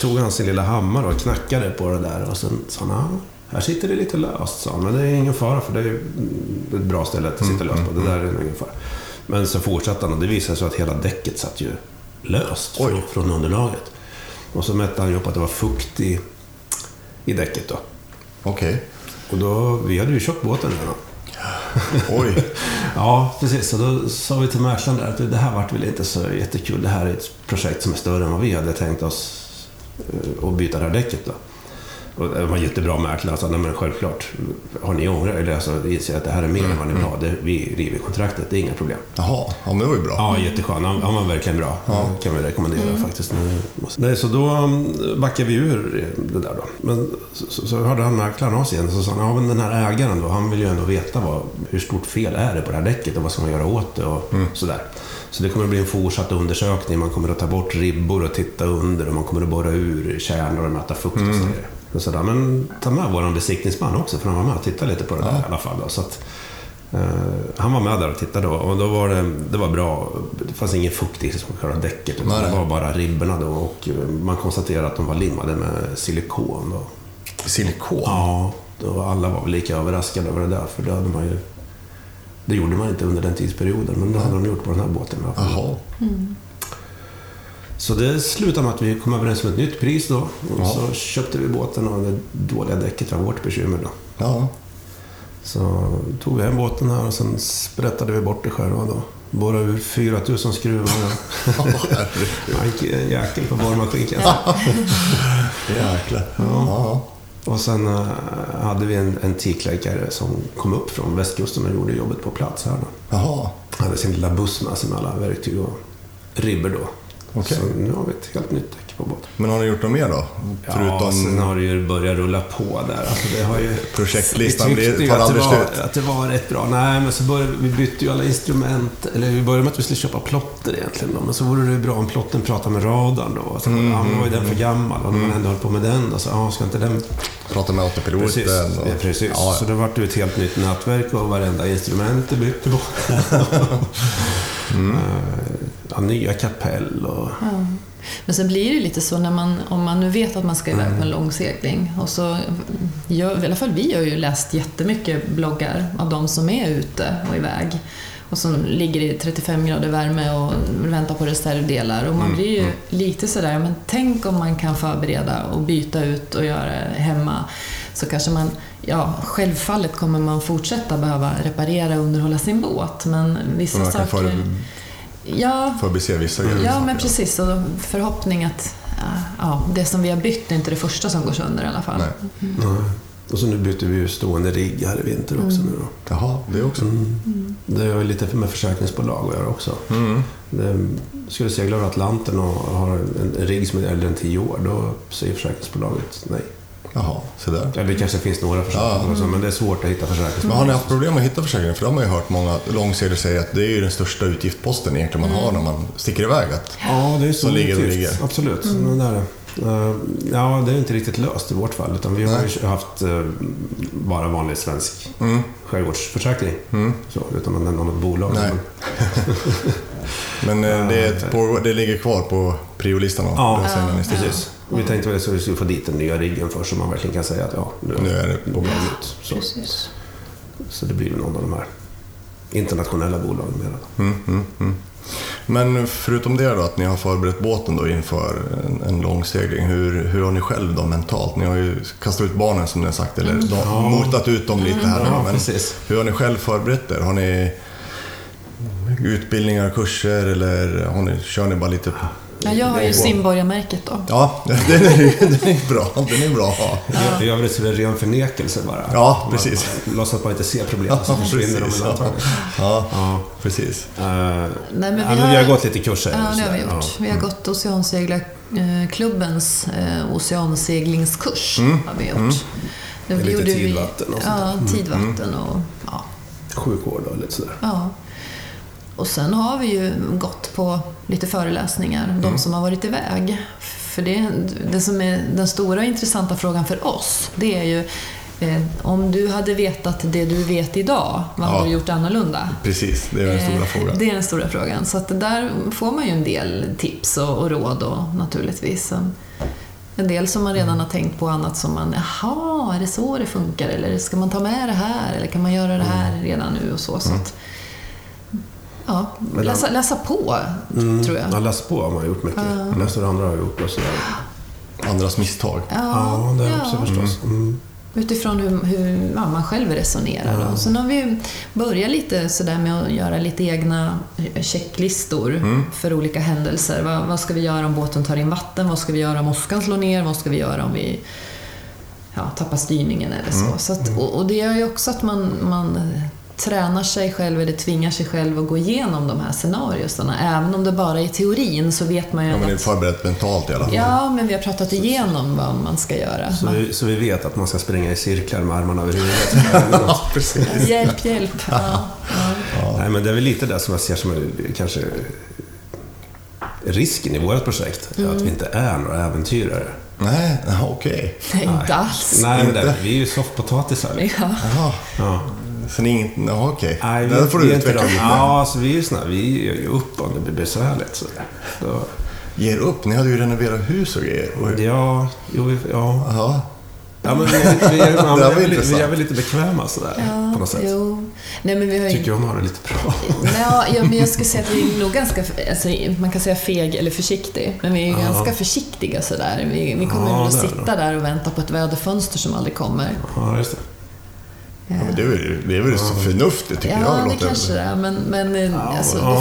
tog han sin lilla hammare och knackade på det där och sen sa han, här sitter det lite löst, sa han, men det är ingen fara för det är ju ett bra ställe att sitta löst på, det där är ingen fara. Men så fortsatte han och det visade sig att hela däcket satt ju löst från underlaget. Och så mätte han ju upp att det var fukt i däcket då. Okej. Och då, vi hade ju köpt båten redan. Oj. Ja, precis. Så då sa vi till mäklaren där att det här vart väl inte så jättekul. Det här är ett projekt som är större än vad vi hade tänkt oss att byta det här däcket då. Och det var jättebra mäklare. Alltså, men självklart har ni ångrar eller alltså inser att det här är mer än vad ni vill ha. Vi river kontraktet, det är inga problem. Jaha, ja, men det var ju bra. Ja, jätteskön. Han var verkligen bra. Ja. Kan vi rekommendera faktiskt. Nej, så då backar vi ur det där då. Men så hörde han mäklaren oss igen så sa han, men den här ägaren då, han vill ju ändå veta hur stort fel är det på det här däcket och vad ska man göra åt det och sådär. Så det kommer att bli en fortsatt undersökning. Man kommer att ta bort ribbor och titta under och man kommer att borra ur kärnor och mäta fukt och sådär. Och sådär. Men ta med vår besiktningsman också för han var med och tittade lite på det där i alla fall då. Så att, han var med där och tittade då. Och då var det var bra. Det fanns ingen fukt i själva däcket. Det var bara ribborna då. Och man konstaterade att de var limmade med silikon då. Silikon? Ja, då alla var lika överraskade över det där. För det hade man ju, det gjorde man inte under den tidsperioden. Men det hade de gjort på den här båten i alla fall. Jaha. Mm. Så det slutade med att vi kom överens om ett nytt pris då. Och så köpte vi båten och det dåliga däcket var vårt bekymmer då. Ja. Så tog vi hem båten här och sen sprättade vi bort det själva då. Borrade ur 4000 skruvar. Anke en jäkel på borrmaskinkan. Jäklar. Ja. Och sen hade vi en tikläkare som kom upp från västkusten och gjorde jobbet på plats här då. Jaha. Han hade sin lilla buss med sig med alla verktyg och ribber då. Okay. Så nu har vi ett helt nytt däck på båten. Men har ni gjort något mer då? Förutom... sen har det ju börjat rulla på där. Alltså det har ju... Projektlistan tar aldrig slut. Att det var rätt bra. Nej, men så började vi bytte ju alla instrument. Eller vi började med att vi skulle köpa plotter egentligen. Då. Men så vore det ju bra om plotten pratade med radarn då. Så var ju den för gammal. Och när man ändå höll på med den. Så ska inte den... Prata med autopiloten. Precis. Och... Ja, precis. Ja. Så det vart ju ett helt nytt nätverk. Och varenda instrument är bytt på. Nya kapell och... Ja. Men sen blir det lite så när man, om man nu vet att man ska iväg på en långsegling och så, i alla fall vi har ju läst jättemycket bloggar av de som är ute och iväg och som ligger i 35 grader värme och väntar på reservdelar och man blir ju lite sådär, men tänk om man kan förbereda och byta ut och göra hemma så kanske man, självfallet kommer man fortsätta behöva reparera och underhålla sin båt, men vissa saker... Förbise vissa grejer. Ja, men precis. Och förhoppning att det som vi har bytt är inte det första som går sönder i alla fall. Nej. Mm. Och så nu byter vi ju stående rigg här i vinter också nu då. Jaha, det också. Det är ju lite med försäkringsbolag och jag också. Ska du segla över Atlanten och ha en rigg som är äldre än 10 år, då säger försäkringsbolaget nej. Jaha, så där. Ja, det kanske finns några försäkringar men det är svårt att hitta försäkringar. Men har ni haft problem att hitta försäkringar? För de har ju hört många långseglare säga att det är ju den största utgiftsposten egentligen man har när man sticker iväg. Ja, det är så ligger. Absolut. Mm. Men där, Ja, det är inte riktigt löst i vårt fall, utan vi har ju haft bara vanlig svensk skärgårdsförsäkring, så, utan att nämna något bolag. Nej. Men det ligger kvar på priolistan. Ja, precis. Vi tänkte väl så vi skulle få dit den nya riggen först, så man verkligen kan säga att ja, nu är det på väg ut. Så. Precis. Så det blir någon av de här internationella bolagen med det. Men förutom det då, att ni har förberett båten då inför en lång segling, hur har ni själv då mentalt? Ni har ju kastat ut barnen, som ni har sagt, eller motat ut dem lite här. Men hur har ni själv förberett er? Har ni utbildningar, kurser, eller kör ni bara lite? Ja, jag har ju simborgarmärket då. Ja, den är bra. Jag vill se en ren förnekelse bara. Ja, precis. Låtsas att man inte ser problem, så försvinner de i antaget. Ja, precis. Nej, men vi har gått lite kurser. Ja, det har vi gjort. Vi har gått Oceanseglarklubbens oceanseglingskurs. Har vi gjort. Det lite gjorde tidvatten och sånt där. Ja, tidvatten och sjukvård och lite sådär. Ja. Och sen har vi ju gått på lite föreläsningar, de som har varit iväg. För det som är den stora intressanta frågan för oss, det är ju om du hade vetat det du vet idag, vad hade du gjort annorlunda? Precis, det är den stora frågan. Det är den stora frågan. Så att där får man ju en del tips och råd, och naturligtvis en del som man redan har tänkt på, annat som man, är det så det funkar? Eller ska man ta med det här? Eller kan man göra det här redan nu och så? Så att, ja, läsa på, tror jag. Ja, läsa på har man gjort mycket. Läsa det andra har gjort. Och andras misstag. Ja, det är också förstås. Utifrån hur man själv resonerar. Då. Sen har vi börjat lite sådär med att göra lite egna checklistor för olika händelser. Vad ska vi göra om båten tar in vatten? Vad ska vi göra om åskan slår ner? Vad ska vi göra om vi tappar styrningen eller så? Så att, och det gör ju också att man tränar sig själv eller tvingar sig själv att gå igenom de här scenarierna. Även om det bara är teorin, så vet man ju men det är förberett mentalt i alla fall. Ja, men vi har pratat igenom vad man ska göra. Så vi vet att man ska springa i cirklar med armarna över huvudet. Ja, precis. Hjälp. Ja. Nej, men det är väl lite det som jag ser som är kanske risken i vårt projekt. Att vi inte är några äventyrare. Nej, okej. Okay. Inte alls. Nej, men vi är ju soffpotatisar. Ja. Sen inget, okej. Nej, där får du utveckla lite. Ja, så vi gör ju upp om det blir besvärligt. Så. Då. Ger upp? Ni hade ju renoverat hus och grejer. Ja. Ja, men vi är väl lite bekväma sådär, på något sätt. Jo. Nej, men vi har tycker jag man har det lite bra. Ja, men jag skulle säga att vi är nog ganska, alltså, man kan säga feg eller försiktig, men vi är ganska försiktiga sådär. Vi kommer att sitta där och vänta på ett väderfönster som aldrig kommer. Ja, just det. Ja, men det är väl så förnuftigt, tycker jag. Ja, det kanske det är. Men det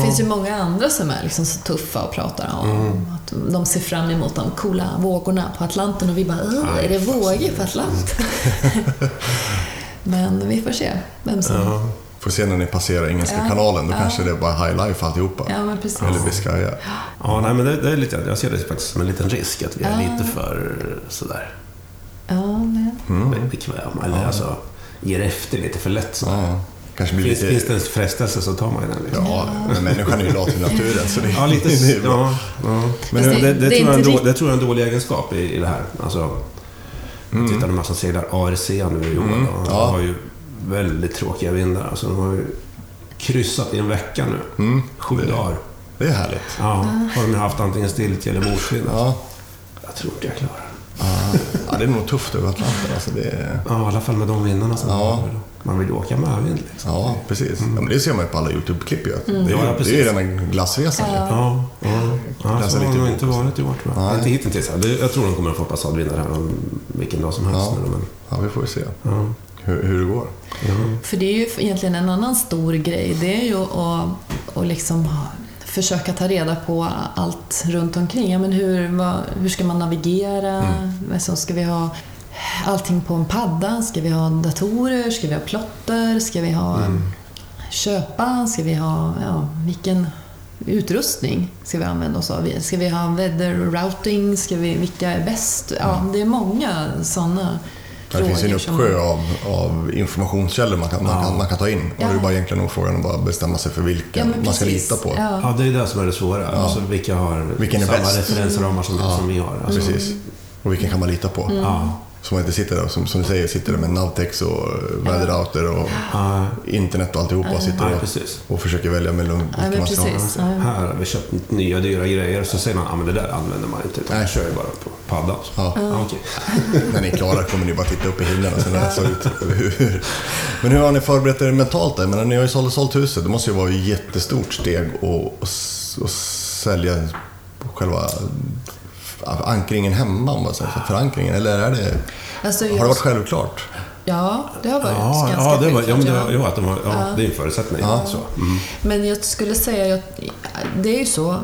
finns ju många andra som är liksom så tuffa och pratar om att de ser fram emot de coola vågorna på Atlanten, och vi bara, är det vågor på Atlanten? Men vi får se vem som... Ja. Får se när ni passerar Engelska kanalen, då kanske det är bara high life alltihopa. Ja, men precis. Eller Biscaya. Ja, nej, men det är lite, jag ser det faktiskt som en liten risk att vi är lite för sådär... Ja, men... bekväma, eller alltså... ger efter lite för lätt. Kanske blir lite... Finns det en frestelse, så tar man den. Liksom. Men människan är ju lat i naturen. Så det... Men det tror jag är en dålig egenskap i det här. Alltså, jag tittar en massa seglar ARC nu i år. De har ju väldigt tråkiga vindar. Alltså, de har ju kryssat i en vecka nu. 7 dagar. Det är härligt. Ja, har de haft antingen stiltje eller morsvind. Jag tror inte jag klarar. Ja, det är nog tufft över Atlanten, alltså det... Ja, i alla fall med de vinnarna som man vill åka med vind liksom. Ja, precis. Ja, men det ser man ju på alla YouTube-klipp ju. Det är ju den glassresan. Så har de inte varit i år, tror jag. Inte hittills. Jag tror de kommer att få passadvinnare här om vilken dag som helst. Vi får ju se hur det går. För det är ju egentligen en annan stor grej. Det är ju att liksom... försöka ta reda på allt runt omkring. Ja, men hur ska man navigera? Så ska vi ha allting på en padda? Ska vi ha datorer? Ska vi ha plotter? Ska vi ha köpa? Ska vi ha vilken utrustning ska vi använda oss av? Ska vi ha weather routing? Vilka är bäst? Ja, det är många sådana Det finns en uppsjö av informationskällor man kan ta in. Och det är bara egentligen nog frågan att bara bestämma sig för vilken man ska lita på. Ja. Ja, det är det som är det svåra. Ja. Alltså, vilka har samma referensramar som vi har. Alltså. Precis. Och vilken kan man lita på? Mm. Ja. Som inte sitter där, som du säger, sitter där med Navtex och väderrouter och internet och alltihopa och sitter och försöker välja med lugn. Här har vi köpt nya dyra grejer, så säger man att det där använder man inte, utan jag kör ju bara på paddan. Ja. Ah, okay. När ni är klara kommer ni bara titta upp i himlen och sen läsa ut. Men hur har ni förberett er mentalt då? Ni har ju sålt huset, det måste ju vara ett jättestort steg att sälja själva... ankringen hemma, om man säger så, förankringen, eller är det, alltså, har det varit självklart? Ja, det har varit det är en förutsättning. Ja. Så. Mm. Men jag skulle säga att det är ju så,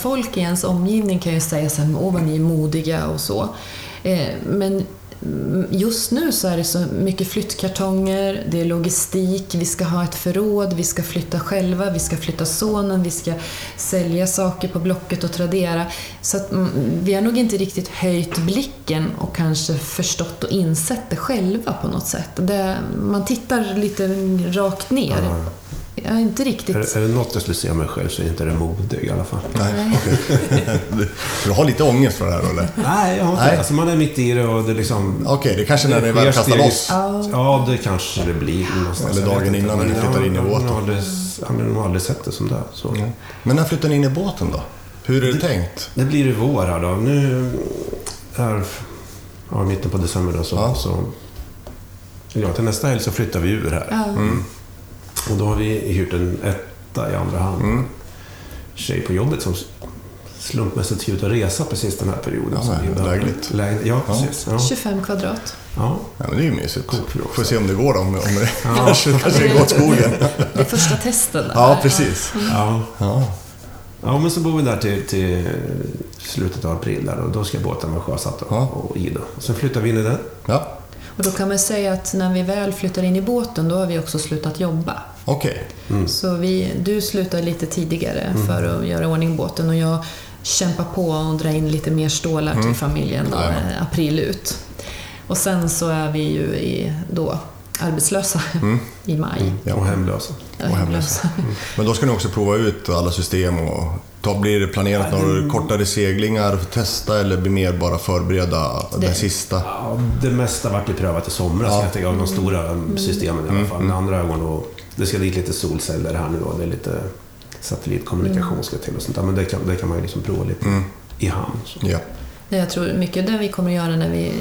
folk i ens omgivning kan ju säga så här, vad ni är modiga och så, men just nu så är det så mycket flyttkartonger, det är logistik, vi ska ha ett förråd, vi ska flytta själva, vi ska flytta sonen, vi ska sälja saker på Blocket och Tradera. Så att, vi har nog inte riktigt höjt blicken och kanske förstått och insett det själva på något sätt. Man tittar lite rakt ner. Mm. Ja, inte riktigt. Är det något jag skulle säga mig själv, så är inte det modig i alla fall. Nej. Du har lite ångest för det här, eller? Nej, jag har inte. Alltså, man är mitt i det och det liksom... Okej, det kanske när det väl kastar loss. Ja, det kanske det blir. Eller dagen innan när du flyttar in i båten. Man har aldrig sett det som det. Så. Mm. Men när flyttar ni in i båten då? Hur är det tänkt? Det blir i vår här då. Nu är mitten på december då, till nästa helg så flyttar vi ur här. Ja. Mm. Och då har vi hyrt en etta i andra hand. Mm. Tjej på jobbet som slumpmässigt hyrt att resa precis den här perioden. Ja, lägligt. Ja, precis. Ja. 25 kvadrat. Ja. Ja, men det är ju mysigt. Får se om det går då. Om det kanske går åt skogen. Det är första testen. Där. Ja, precis. Mm. Ja, men så bor vi där till slutet av april. Där, och då ska båten vara sjösatt och i. Sen flyttar vi in i den. Ja. Och då kan man säga att när vi väl flyttar in i båten, då har vi också slutat jobba. Okej. Mm. Så du slutar lite tidigare för att göra ordning båten, och jag kämpar på och drar in lite mer stålar till familjen då, april ut. Och sen så är vi ju då arbetslösa i maj. Mm. Ja, och hemlösa. Mm. Men då ska ni också prova ut alla system och... Blir det planerat några kortare seglingar för testa, eller blir mer bara förbereda den sista? Ja, det mesta varit ju prövat i somras av de stora systemen i alla fall. Den andra ögon, och det ska dit lite solceller här nu då, det är lite satellitkommunikation ska till och sånt där, men det kan man ju liksom prova lite i hamn. Ja. Jag tror mycket det vi kommer att göra när vi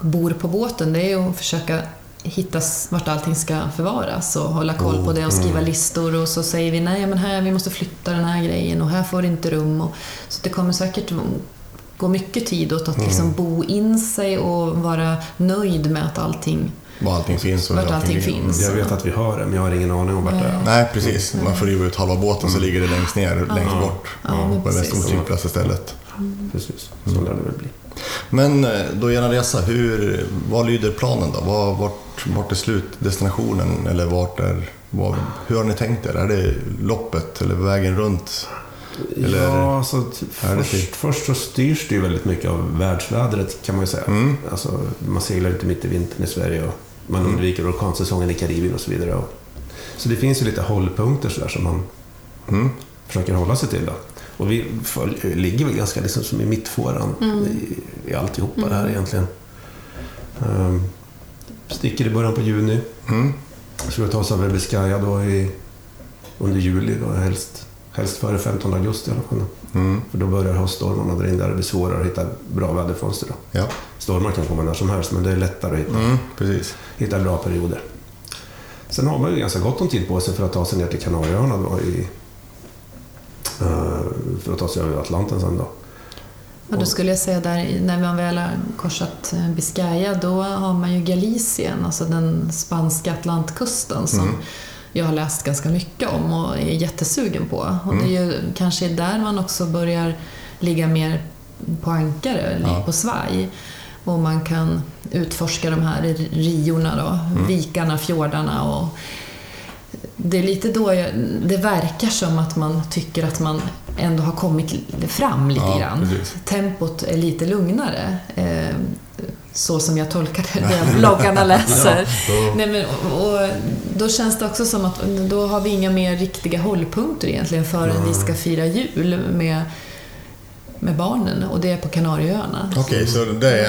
bor på båten, det är att försöka hittas vart allting ska förvaras och hålla koll på det och skriva listor, och så säger vi nej, men här vi måste flytta den här grejen och här får det inte rum, och så det kommer säkert gå mycket tid åt att liksom bo in sig och vara nöjd med att allting finns. Jag vet att vi hör det, men jag har ingen aning om vart det är. Nej, precis. Man får riva ut halva båten så ligger det längst ner, längst bort på det mest otympligaste stället. Precis, så lär det väl bli. Men då gäller resa, vad lyder planen då? Vart är slutdestinationen, eller hur har ni tänkt er? Är det loppet eller vägen runt? Eller först så styrs det ju väldigt mycket av världsvädret, kan man ju säga. Mm. Alltså, man seglar inte mitt i vintern i Sverige och man undviker orkansäsongen i Karibien och så vidare. Så det finns ju lite hållpunkter så där som man försöker hålla sig till då. Och vi ligger väl ganska liksom som i mittfåran i alltihopa det här egentligen. Sticker i början på juni. Ska vi ta oss över Biscaya då under juli då, helst före 15 augusti i alla fall. För då börjar höststormarna dra in där, det blir svårare att hitta bra väderfönster då. Ja. Stormar kan komma när som helst, men det är lättare att hitta bra perioder. Sen har man ju ganska gott om tid på sig för att ta sig ner till Kanarieöarna då för att ta sig över Atlanten sen då. Ja, då skulle jag säga där, när man väl har korsat Biscaya, då har man ju Galicien, alltså den spanska Atlantkusten som jag har läst ganska mycket om och är jättesugen på. Och det är ju kanske där man också börjar ligga mer på ankare, på svaj. Och man kan utforska de här riorna då, vikarna, fjordarna och... Det är lite då det verkar som att man tycker att man ändå har kommit fram lite grann. Tempot är lite lugnare. så som jag tolkar det när bloggarna läser. Nej, men, och då känns det också som att då har vi inga mer riktiga hållpunkter egentligen förrän vi ska fira jul med barnen, och det är på Kanarieöarna. Okej, så det är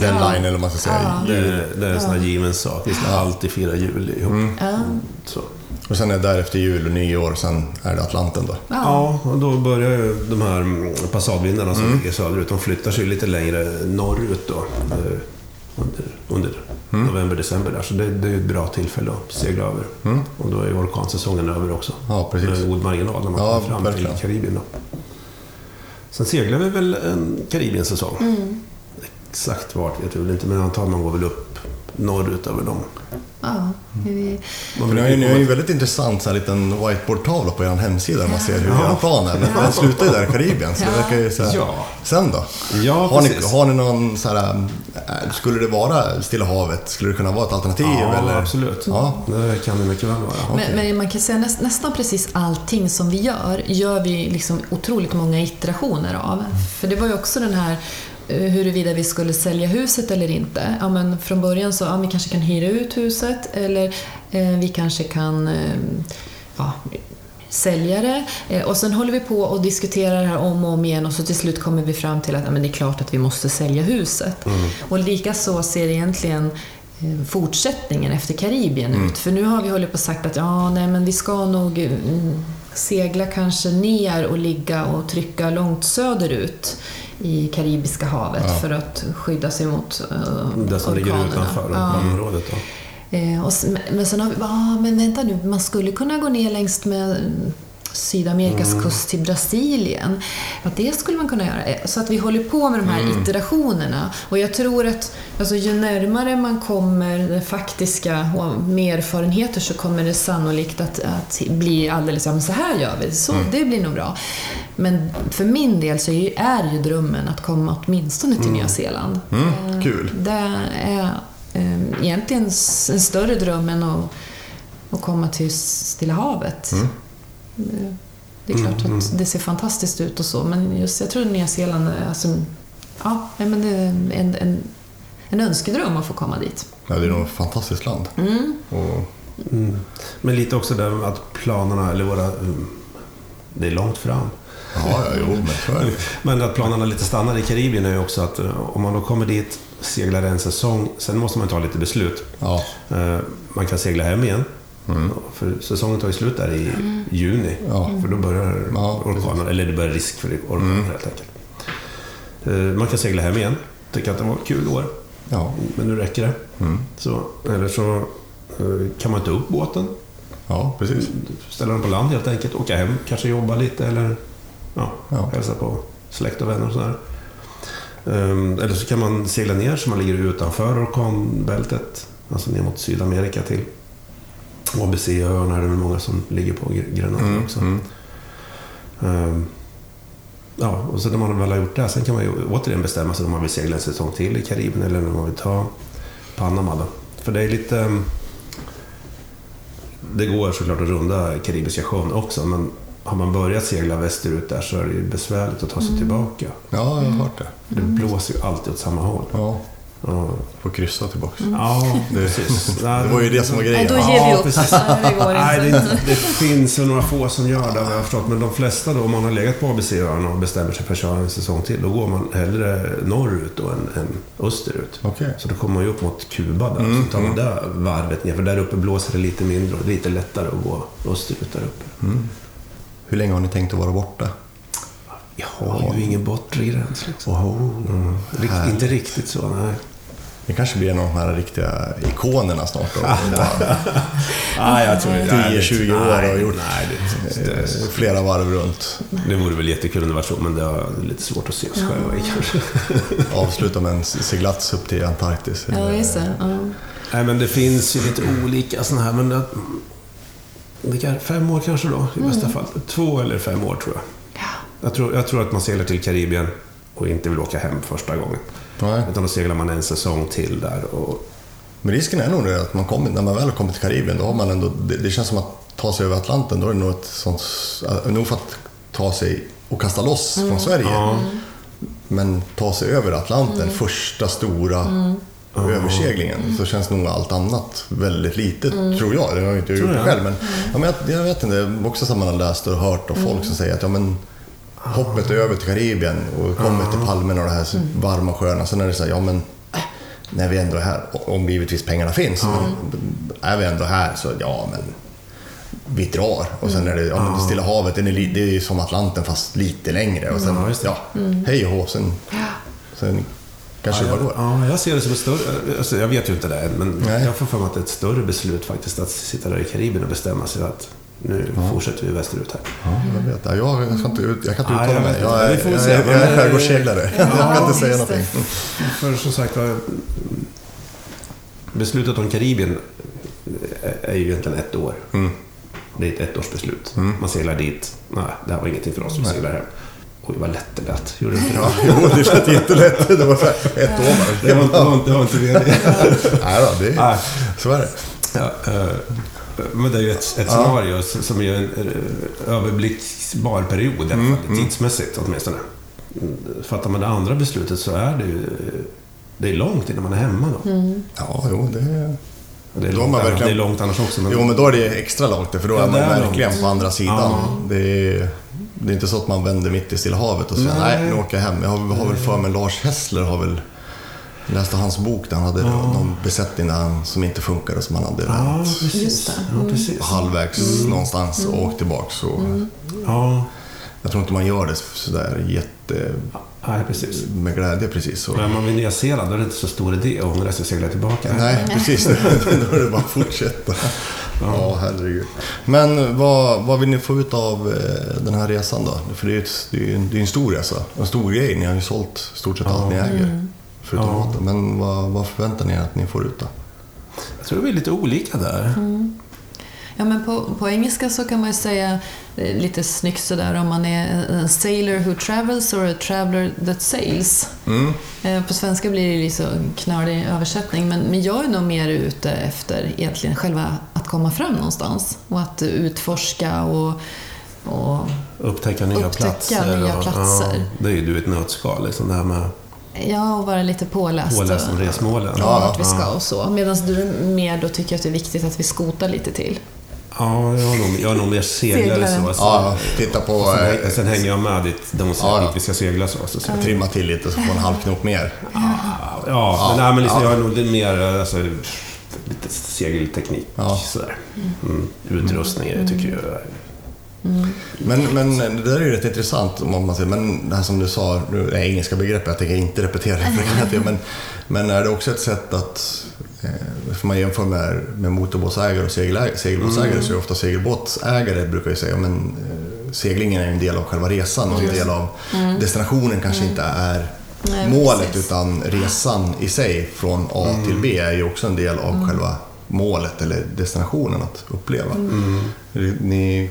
den line eller man ska säga. Ja. Det är en sån här given sak. Vi ska alltid fira jul ihop. Så. Och sen är därefter jul och nyår, sen är det Atlanten då. Ja, och då börjar ju de här passadvindarna som ligger söderut, de flyttar sig lite längre norrut då under november-december där, så det är ett bra tillfälle att segla över. Och då är orkansäsongen över också. Ja, precis. Med god marginal när man kommer fram verkligen till Karibien då. Sen seglar vi väl en Karibien-säsong. Exakt vart vet jag väl inte, men antagligen man går väl upp norrut över dem. Ja, det är ju väldigt intressant så här liten whiteboard-tavla på er hemsida där man ser hur era plan är. Men den slutar ju där i Karibien, så det verkar ju så här. Sen då? Ja, har ni någon så här, skulle det vara Stilla havet? Skulle det kunna vara ett alternativ? Ja, eller? Absolut. Ja. Det kan det mycket väl vara. Men man kan säga nästan precis allting som vi gör vi liksom otroligt många iterationer av. För det var ju också den här huruvida vi skulle sälja huset eller inte. Ja, men från början så vi kanske kan hyra ut huset, eller vi kanske kan sälja det. Och sen håller vi på och diskuterar det här om och om igen, och så till slut kommer vi fram till att men det är klart att vi måste sälja huset. Och lika så ser egentligen fortsättningen efter Karibien ut. För nu har vi hållit på och sagt att vi ska nog segla kanske ner och ligga och trycka långt söderut i Karibiska havet för att skydda sig mot det som ligger utanför området då. Men sen har vi men vänta nu, man skulle kunna gå ner längst med Sydamerikas kust till Brasilien. Att det skulle man kunna göra. Så att vi håller på med de här iterationerna. Och jag tror att ju närmare man kommer den faktiska med erfarenheter, så kommer det sannolikt att bli alldeles så här gör vi. Så det blir nog bra. Men för min del så är ju drömmen att komma åtminstone till Nya Zeeland. Kul. Det är egentligen en större dröm än att komma till Stilla havet. Det är klart att det ser fantastiskt ut och så, men just jag tror Nya Zeeland men det är en önskedröm att få komma dit. Ja, det är nog ett fantastiskt land. Men lite också där att planerna eller våra det är långt fram. Men att planerna lite stannar i Karibien är ju också att om man då kommer dit, seglar en säsong, sen måste man ta lite beslut. Ja. Man kan segla hem igen. För säsongen tar ju slut där i juni, för då börjar orkanen, eller det börjar risk för orkanen helt enkelt. Man kan segla hem igen, tycker att det var ett kul år, men nu räcker det. Så, eller så kan man ta upp båten, precis. Ställa den på land helt enkelt, åka hem, kanske jobba lite eller hälsa på släkt och vänner och sådär. Eller så kan man segla ner så man ligger utanför orkanbältet, alltså ner mot Sydamerika till ABC-öarna, är det många som ligger på Grönland också. Och så när man väl har gjort det, sen kan man ju återigen bestämma sig om man vill segla en säsong till i Karibien eller om man vill ta Panama då. För det är lite, det går såklart att runda Karibiska sjön också, men har man börjat segla västerut där så är det ju besvärligt att ta sig tillbaka. Ja, jag har hört det. Det blåser ju alltid åt samma håll. Ja. Får kryssa tillbaka. Ja, precis. Det var ju det som var grejen. Då ger vi upp. Det finns ju några få som gör det, jag har förstått. Men de flesta då, om man har legat på ABC-öarna och bestämmer sig för att köra en säsong till, då går man hellre norrut än österut. Okay. Så då kommer man ju upp mot Kuba där, så tar man där varvet ner. För där uppe blåser det lite mindre och lite lättare att gå österut där uppe. Hur länge har ni tänkt att vara borta? Jag har ju ingen bortre gräns. Inte riktigt så, nej. Det kanske blir en av de här riktiga ikonerna snart. Jag tror 10-20 år och gjort flera varv runt. Det vore väl jättekul om det var så, men det är lite svårt att se oss själva kanske. Avsluta med en seglats upp till Antarktis. Ja, just det. Nej, men det finns ju lite olika sådana här, men det är 5 år kanske då, i bästa fall. 2 eller 5 år tror jag. Jag tror att man seglar till Karibien och inte vill åka hem första gången. Nej. Utan då seglar man en säsong till där. Men risken är nog det att när man väl kommer till Karibien, då har man ändå, det känns som att ta sig över Atlanten, då är det nog för att ta sig och kasta loss från Sverige. Men ta sig över Atlanten, första stora överseglingen, så känns nog allt annat väldigt litet, tror jag. Det har jag inte gjort själv, men, ja, men jag vet inte, också som man har läst och hört av folk som säger att ja, men, hoppet över till Karibien och kommer till palmen och det här varma sjöarna, sen är det så här, ja men när vi ändå är här, om givetvis pengarna finns, men är vi ändå här så ja men vi drar, och sen är det, ja, men det Stilla havet, det är ju som Atlanten fast lite längre, och sen hej och hå, sen kanske det bara går. Ja, jag ser det som ett större, alltså, jag vet ju inte det, men jag får för mig att det är ett större beslut faktiskt att sitta där i Karibien och bestämma sig att nu fortsätter vi västerut här. Jag vet det. Jag kan inte uttala mig. Jag är skärgårdsseglare. Jag kan inte säga någonting. För som sagt, beslutet om Karibien är ju egentligen ett år. Det är ett ettårsbeslut. Man seglar dit. Nej, det här var ingenting för oss som seglar hem. Oj, vad lätt det lät. Gjorde det bra? Jo, det lät jättelätt. Det var så här, ett år. Det var inte det. Nej då, det är så är det. Ja, men det är ju ett scenario som är en överblickbar period, tidsmässigt åtminstone. Fattar man det andra beslutet så är det ju, det är långt innan man är hemma då. Ja, jo, det är då långt, man verkligen, det är långt annars också. Men jo, men då är det extra långt, för då är man verkligen långt på andra sidan. Det är inte så att man vänder mitt i Stilla havet och säger nej, nu åker jag hem. Jag har väl för mig Lars Hässler har väl läste hans bok där han hade någon besättning som inte funkade, som han hade halvvägs någonstans och åkt tillbaka. Jag tror inte man gör det sådär jätte med glädje precis. Men man vill Nya Zeeland, då är det inte så stor idé att ångra sig och segla tillbaka. Nej, precis. Då är det bara att fortsätta. Ja, herregud. Men vad vill ni få ut av den här resan då? För det är en stor resa, en stor grej. Ni har ju sålt stort sett allt ni äger. Men vad förväntar ni att ni får ut då? Jag tror vi är lite olika där. Ja, men på engelska så kan man ju säga lite snyggt sådär, om man är a sailor who travels or a traveler that sails. På svenska blir det liksom knörig översättning, men jag är nog mer ute efter egentligen själva att komma fram någonstans och att utforska och upptäcka nya platser. Ja, det är ju du ett nötskal liksom, det här med och vara lite påläst om resmålen. Vart vi ska och så. Medan du mer då tycker att det är viktigt att vi skotar lite till. Ja, jag har nog mer seglare så. Alltså, titta på, sen hänger jag med dit de säger att vi ska segla så. Trimma till lite så får en halvknop mer. Men liksom, jag har nog lite mer lite segelteknik sådär. Utrustning tycker jag. Men det där är ju rätt intressant om man säger, men det här som du sa, det engelska begreppet, jag tänker inte repetera det, men är det också ett sätt att, för man jämför med motorbåtsägare och segelbåtsägare, så är ofta segelbåtsägare brukar ju säga, men seglingen är en del av själva resan och en del av destinationen, kanske inte är målet, utan resan i sig från A till B är ju också en del av själva målet eller destinationen att uppleva. Ni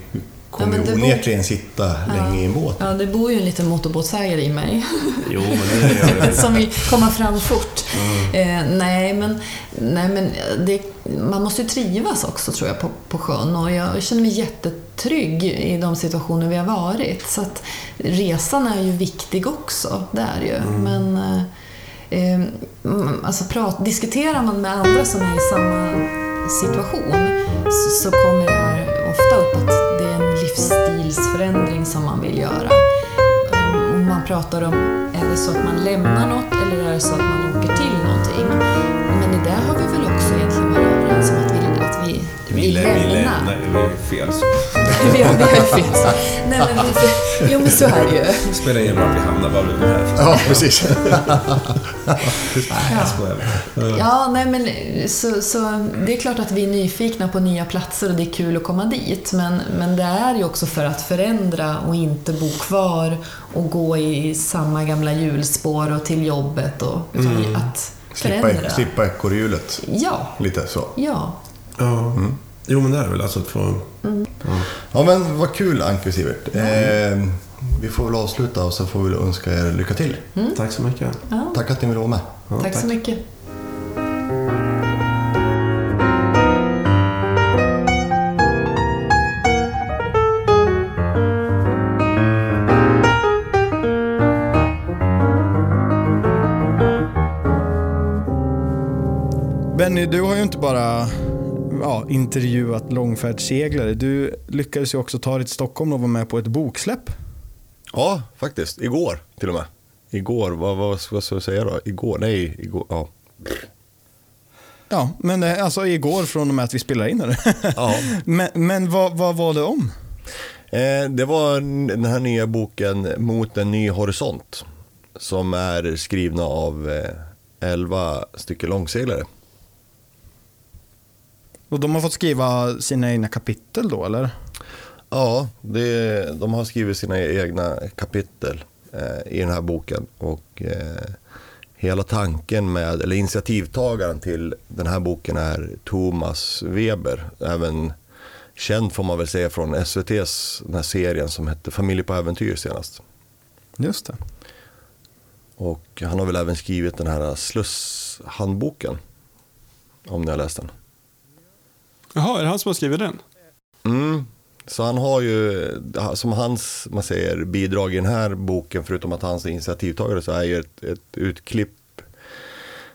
kommer ju onekligen sitta länge i en båt. Ja, det bor ju en liten motorbåtsägare i mig. Jo, men det gör det. Som vill komma fram fort. Nej, men det, man måste ju trivas också, tror jag, på sjön. Och jag känner mig jättetrygg i de situationer vi har varit. Så att resan är ju viktig också, det är ju. Men diskuterar man med andra som är i samma situation så kommer det här ofta upp att livsstilsförändring som man vill göra. Om man pratar om, är det så att man lämnar något eller är det så att man åker till någonting? Men i det har vi väl också egentligen varit överens om att vi lämnar. Vi är fel. Nej, men jo, men så är det ju. Spelar ingen roll att vi hamnar bara runt här. Ja, precis. Ja, nej, men så det är klart att vi är nyfikna på nya platser och det är kul att komma dit, men det är ju också för att förändra och inte bo kvar och gå i samma gamla hjulspår och till jobbet och att förändra. Slippa ekorrhjulet. Ja. Lite så. Ja. Jo, men det är väl alltså från... Ja, men vad kul, Anke och Sivert. Vi får väl avsluta och så får vi önska er lycka till. Tack så mycket. Ja. Tack att ni ville vara med. Ja, tack så mycket. Benny, du har ju inte bara intervjuat långfärdsseglare. Du lyckades ju också ta dig till Stockholm och vara med på ett boksläpp. Ja, faktiskt. Igår till och med. Igår, vad ska jag säga då? Igår. Ja, men alltså igår från och med att vi spelar in här. Ja. Men vad var det om? Det var den här nya boken Mot en ny horisont, som är skrivna av 11 stycken långseglare. Och de har fått skriva sina egna kapitel då, eller? Ja, de har skrivit sina egna kapitel i den här boken. Och hela tanken med, eller initiativtagaren till den här boken är Thomas Weber. Även känd får man väl säga från SVT:s den här serien som hette Familj på äventyr senast. Just det. Och han har väl även skrivit den här slusshandboken, om ni har läst den. Jaha, är det han som har skrivit den? Mm, så han har ju, som hans man säger, bidrag i den här boken, förutom att hans är initiativtagare, så är ju ett utklipp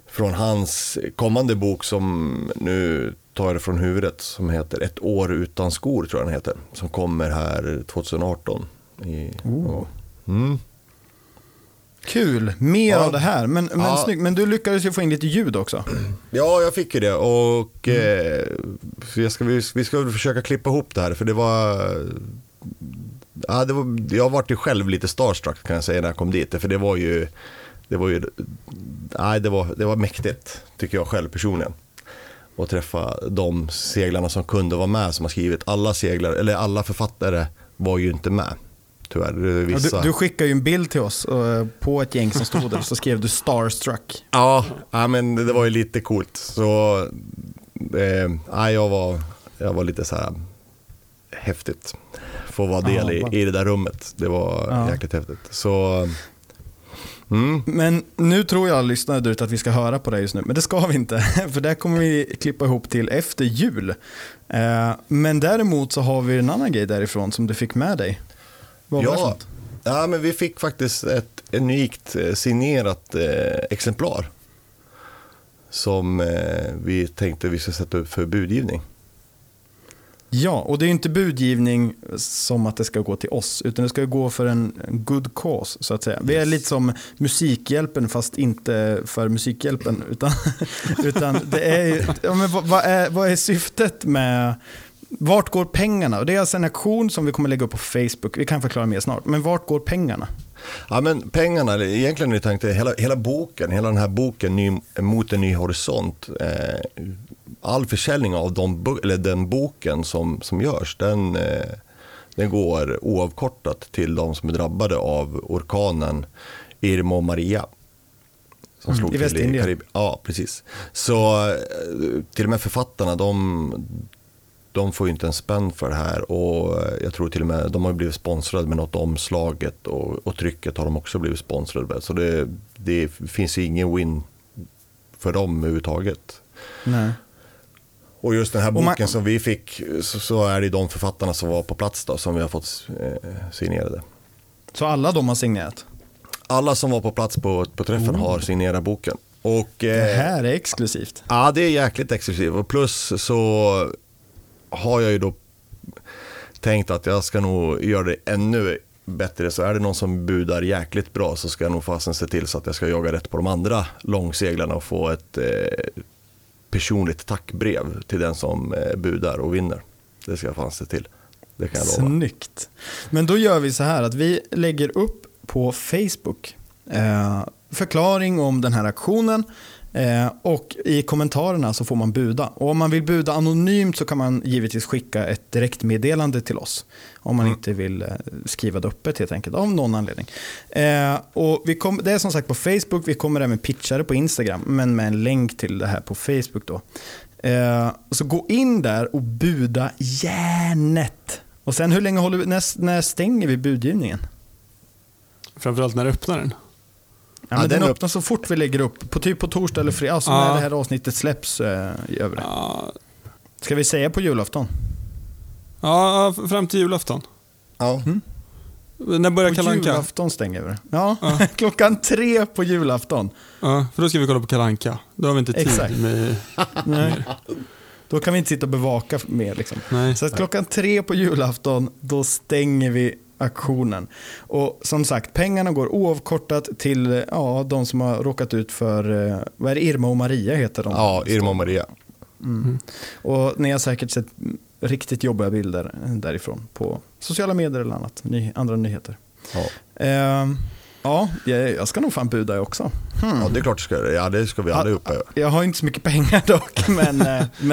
från hans kommande bok som nu tar det från huvudet, som heter Ett år utan skor, tror jag den heter, som kommer här 2018. Kul, mer av det här. Men snyggt, men du lyckades ju få in lite ljud också. Ja, jag fick ju det. Och vi ska försöka klippa ihop det här. För det var, jag varit ju själv lite starstruck, kan jag säga, när jag kom dit. För det var mäktigt, tycker jag själv personligen, att träffa de seglarna som kunde vara med, som har skrivit. Alla seglare, eller alla författare var ju inte med. Tyvärr, vissa. Ja, du skickade ju en bild till oss på ett gäng som stod där, så skrev du starstruck. Ja, men det var ju lite coolt. Så jag var lite så här häftigt. Få vara del i det där rummet. Det var jäkligt häftigt. Så Men nu tror jag, lyssnare där ute, att vi ska höra på dig just nu. Men det ska vi inte, för där kommer vi klippa ihop till efter jul. Men däremot så har vi en annan grej därifrån som du fick med dig. Men vi fick faktiskt ett unikt signerat exemplar som vi tänkte vi ska sätta upp för budgivning. Ja, och det är ju inte budgivning som att det ska gå till oss, utan det ska gå för en good cause, så att säga. Yes. Vi är lite som Musikhjälpen, fast inte för Musikhjälpen, utan det är, vad är syftet med... Vart går pengarna? Det är alltså en aktion som vi kommer lägga upp på Facebook. Vi kan förklara mer snart. Men vart går pengarna? Ja, men pengarna, egentligen jag tänkte hela den här boken Mot en ny horisont. All försäljning av den boken som görs, den går oavkortat till de som är drabbade av orkanen Irma och Maria. Som slog i Västindien. Ja, precis. Så till och med författarna, de får ju inte en spänn för det här, och jag tror till och med de har blivit sponsrade med något, omslaget och trycket har de också blivit sponsrade med. Så det finns ju ingen win för dem överhuvudtaget. Nej. Och just den här boken som vi fick, så är det de författarna som var på plats då, som vi har fått signerade. Så alla de har signerat? Alla som var på plats på träffen har signerat boken. Och, det här är exklusivt. Ja, det är jäkligt exklusivt. Och plus så har jag ju då tänkt att jag ska nog göra det ännu bättre. Så är det någon som budar jäkligt bra, så ska jag nog fasen se till så att jag ska jaga rätt på de andra långseglarna och få ett personligt tackbrev till den som budar och vinner. Det ska jag fan se till. Det kan jag lova. Snyggt. Men då gör vi så här att vi lägger upp på Facebook förklaring om den här aktionen. Och i kommentarerna så får man buda. Och om man vill buda anonymt så kan man givetvis skicka ett direktmeddelande till oss, om man inte vill skriva det öppet, helt enkelt, av någon anledning. Och det är som sagt på Facebook. Vi kommer även pitcha det på Instagram, men med en länk till det här på Facebook då. Så gå in där och buda järnet. Och sen hur länge håller vi, när stänger vi budgivningen? Framförallt när öppnar den. Ja, men den öppnas så fort vi lägger upp, på torsdag eller fredag, alltså när det här avsnittet släpps över. Ska vi säga på julafton? Ja, fram till julafton. Ja. Mm. När börjar Kalle Anka? Julafton stänger vi. Ja, ja. 3:00 på julafton. Ja, för då ska vi kolla på Kalle Anka. Då har vi inte tid. Exakt. Med... Nej. Då kan vi inte sitta och bevaka mer liksom. Nej. Så att 3:00 på julafton, då stänger vi aktionen. Och som sagt, pengarna går oavkortat till de som har råkat ut för vad är det, Irma och Maria heter de. Ja, Irma och Maria. Mm. Och ni har säkert sett riktigt jobbiga bilder därifrån på sociala medier eller annat, andra nyheter. Ja. Jag ska nog fan buda också. Ja, det är klart ska jag. Ja, det ska vi allihopa göra. Jag har inte så mycket pengar dock, men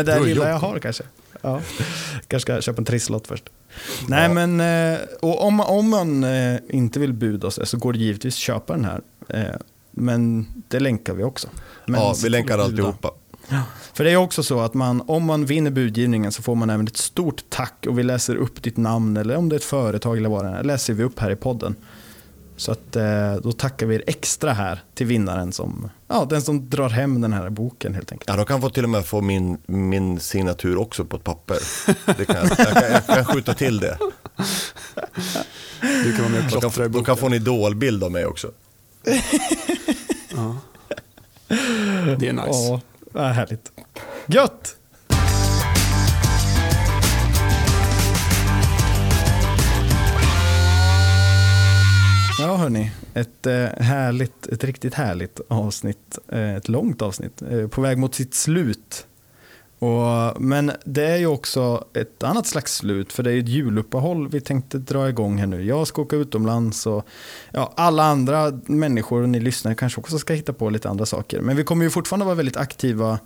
det lilla jag har kanske. Ja. Kanske ska köpa en trisslott först. Nej, men och om man inte vill buda så går det givetvis att köpa den här. Men det länkar vi också. Men ja, vi länkar alltihopa. Ja. För det är också så att om man vinner budgivningen så får man även ett stort tack, och vi läser upp ditt namn, eller om det är ett företag eller vad det är, läser vi upp här i podden. Så att då tackar vi er extra här till vinnaren den som drar hem den här boken helt enkelt. Ja, de kan till och med få min signatur också på ett papper. Det kan jag kan skjuta till det. Du kan vara med. Du kan få en idolbild av mig också. Ja. Det är nice. Ja. Härligt. Gött! Ja hörni, ett riktigt härligt avsnitt. Ett långt avsnitt. På väg mot sitt slut. Men det är ju också ett annat slags slut, för det är ju ett juluppehåll vi tänkte dra igång här nu. Jag ska åka utomlands och alla andra människor och ni lyssnare kanske också ska hitta på lite andra saker. Men vi kommer ju fortfarande vara väldigt aktiva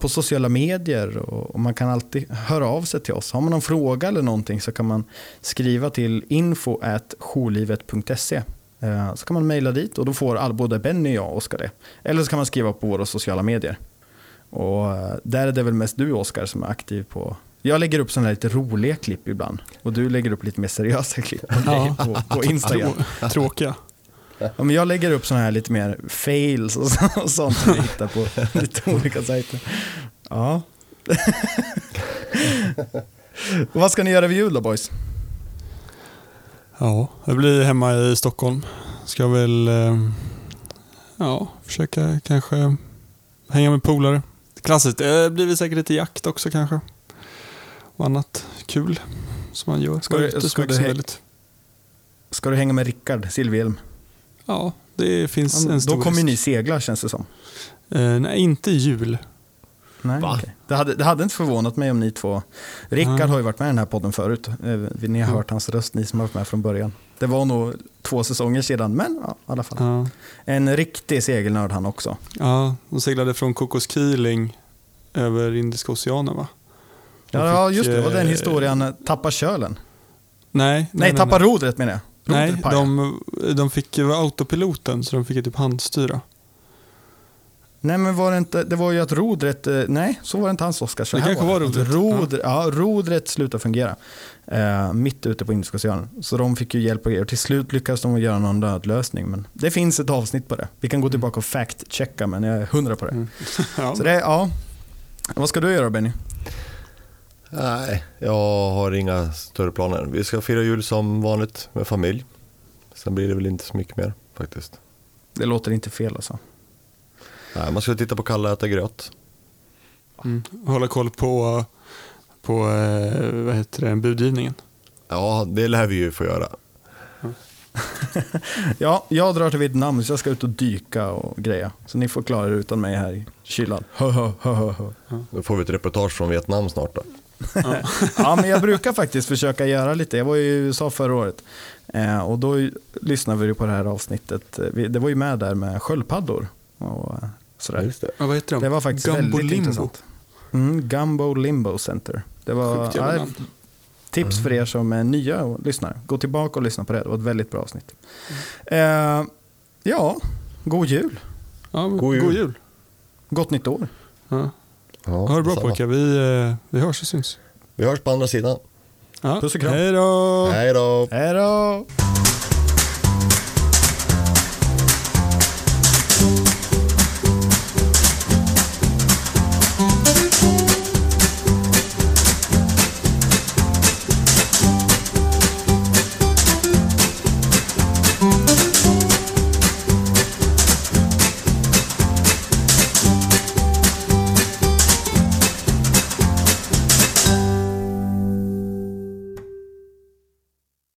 på sociala medier, och man kan alltid höra av sig till oss. Har man någon fråga eller någonting så kan man skriva till info@jourlivet.se. Så kan man mejla dit och då får både Benny och jag och Oscar det. Eller så kan man skriva på våra sociala medier. Och där är det väl mest du, Oscar, som är aktiv på. Jag lägger upp sådana här lite roliga klipp ibland, och du lägger upp lite mer seriösa klipp på Instagram. Tråkiga. Ja, men jag lägger upp sådana här lite mer fails och sånt som vi hittar på lite olika sajter. Ja. Vad ska ni göra vid jul då, boys? Ja, jag blir hemma i Stockholm. Ska väl försöka kanske hänga med polare. Klassiskt. Det blir säkert lite jakt också kanske. Och annat kul som man gör. Ska du hänga med Rickard Silvielm? Ja, det finns en stor. Då kommer ni segla, känns det som. Nej, inte jul. Nej, okay. Det hade inte förvånat mig om ni två. Rickard har ju varit med i den här podden förut. Ni har hört hans röst, ni som har varit med från början. Det var nog 2 säsonger sedan, men i alla fall. Ja. En riktig segelnörd han också. Ja, de seglade från Kokoskiling över Indiska oceanen, va? Ja, just det. Och den historien tappar kölen. Nej, tappar rodret menar jag. Nej, de fick ju autopiloten, så de fick ju typ handstyra. Nej, men var det inte, det var ju att rodret, nej, så var det inte hans, Oscar. Så det kanske var rodret. Rodret slutade fungera mitt ute på Indiska oceanen. Så de fick ju hjälp och till slut lyckades de göra någon nödlösning. Men det finns ett avsnitt på det. Vi kan gå tillbaka och fact-checka, men jag är 100 på det. Mm. Ja. Så det vad ska du göra, Benny? Nej, jag har inga större planer. Vi ska fira jul som vanligt med familj. Sen blir det väl inte så mycket mer faktiskt. Det låter inte fel alltså. Nej, man ska titta på Kalle äta gröt. Mm. Hålla koll på vad heter det, budgivningen. Ja, det lär vi ju få göra. Mm. Ja, jag drar till Vietnam, så jag ska ut och dyka och greja. Så ni får klara er utan mig här i kylan. Då får vi ett reportage från Vietnam snart då. Ja, men jag brukar faktiskt försöka göra lite. Jag var ju i USA förra året. Och då lyssnade vi på det här avsnittet. Det var ju med där med sköldpaddor. Och sådär. Ja, vad heter de? Det var faktiskt Gumbo väldigt Limbo. Intressant. Gumbo Limbo Center. Det var tips för er som är nya och lyssnar. Gå tillbaka och lyssna på det. Det var ett väldigt bra avsnitt. God jul. Ja, men, god jul. Gott nytt år. Ja. Ja, ha det bra pojkar. Vi hörs och syns. Vi hörs på andra sidan. Ja. Puss och kram. Hej då.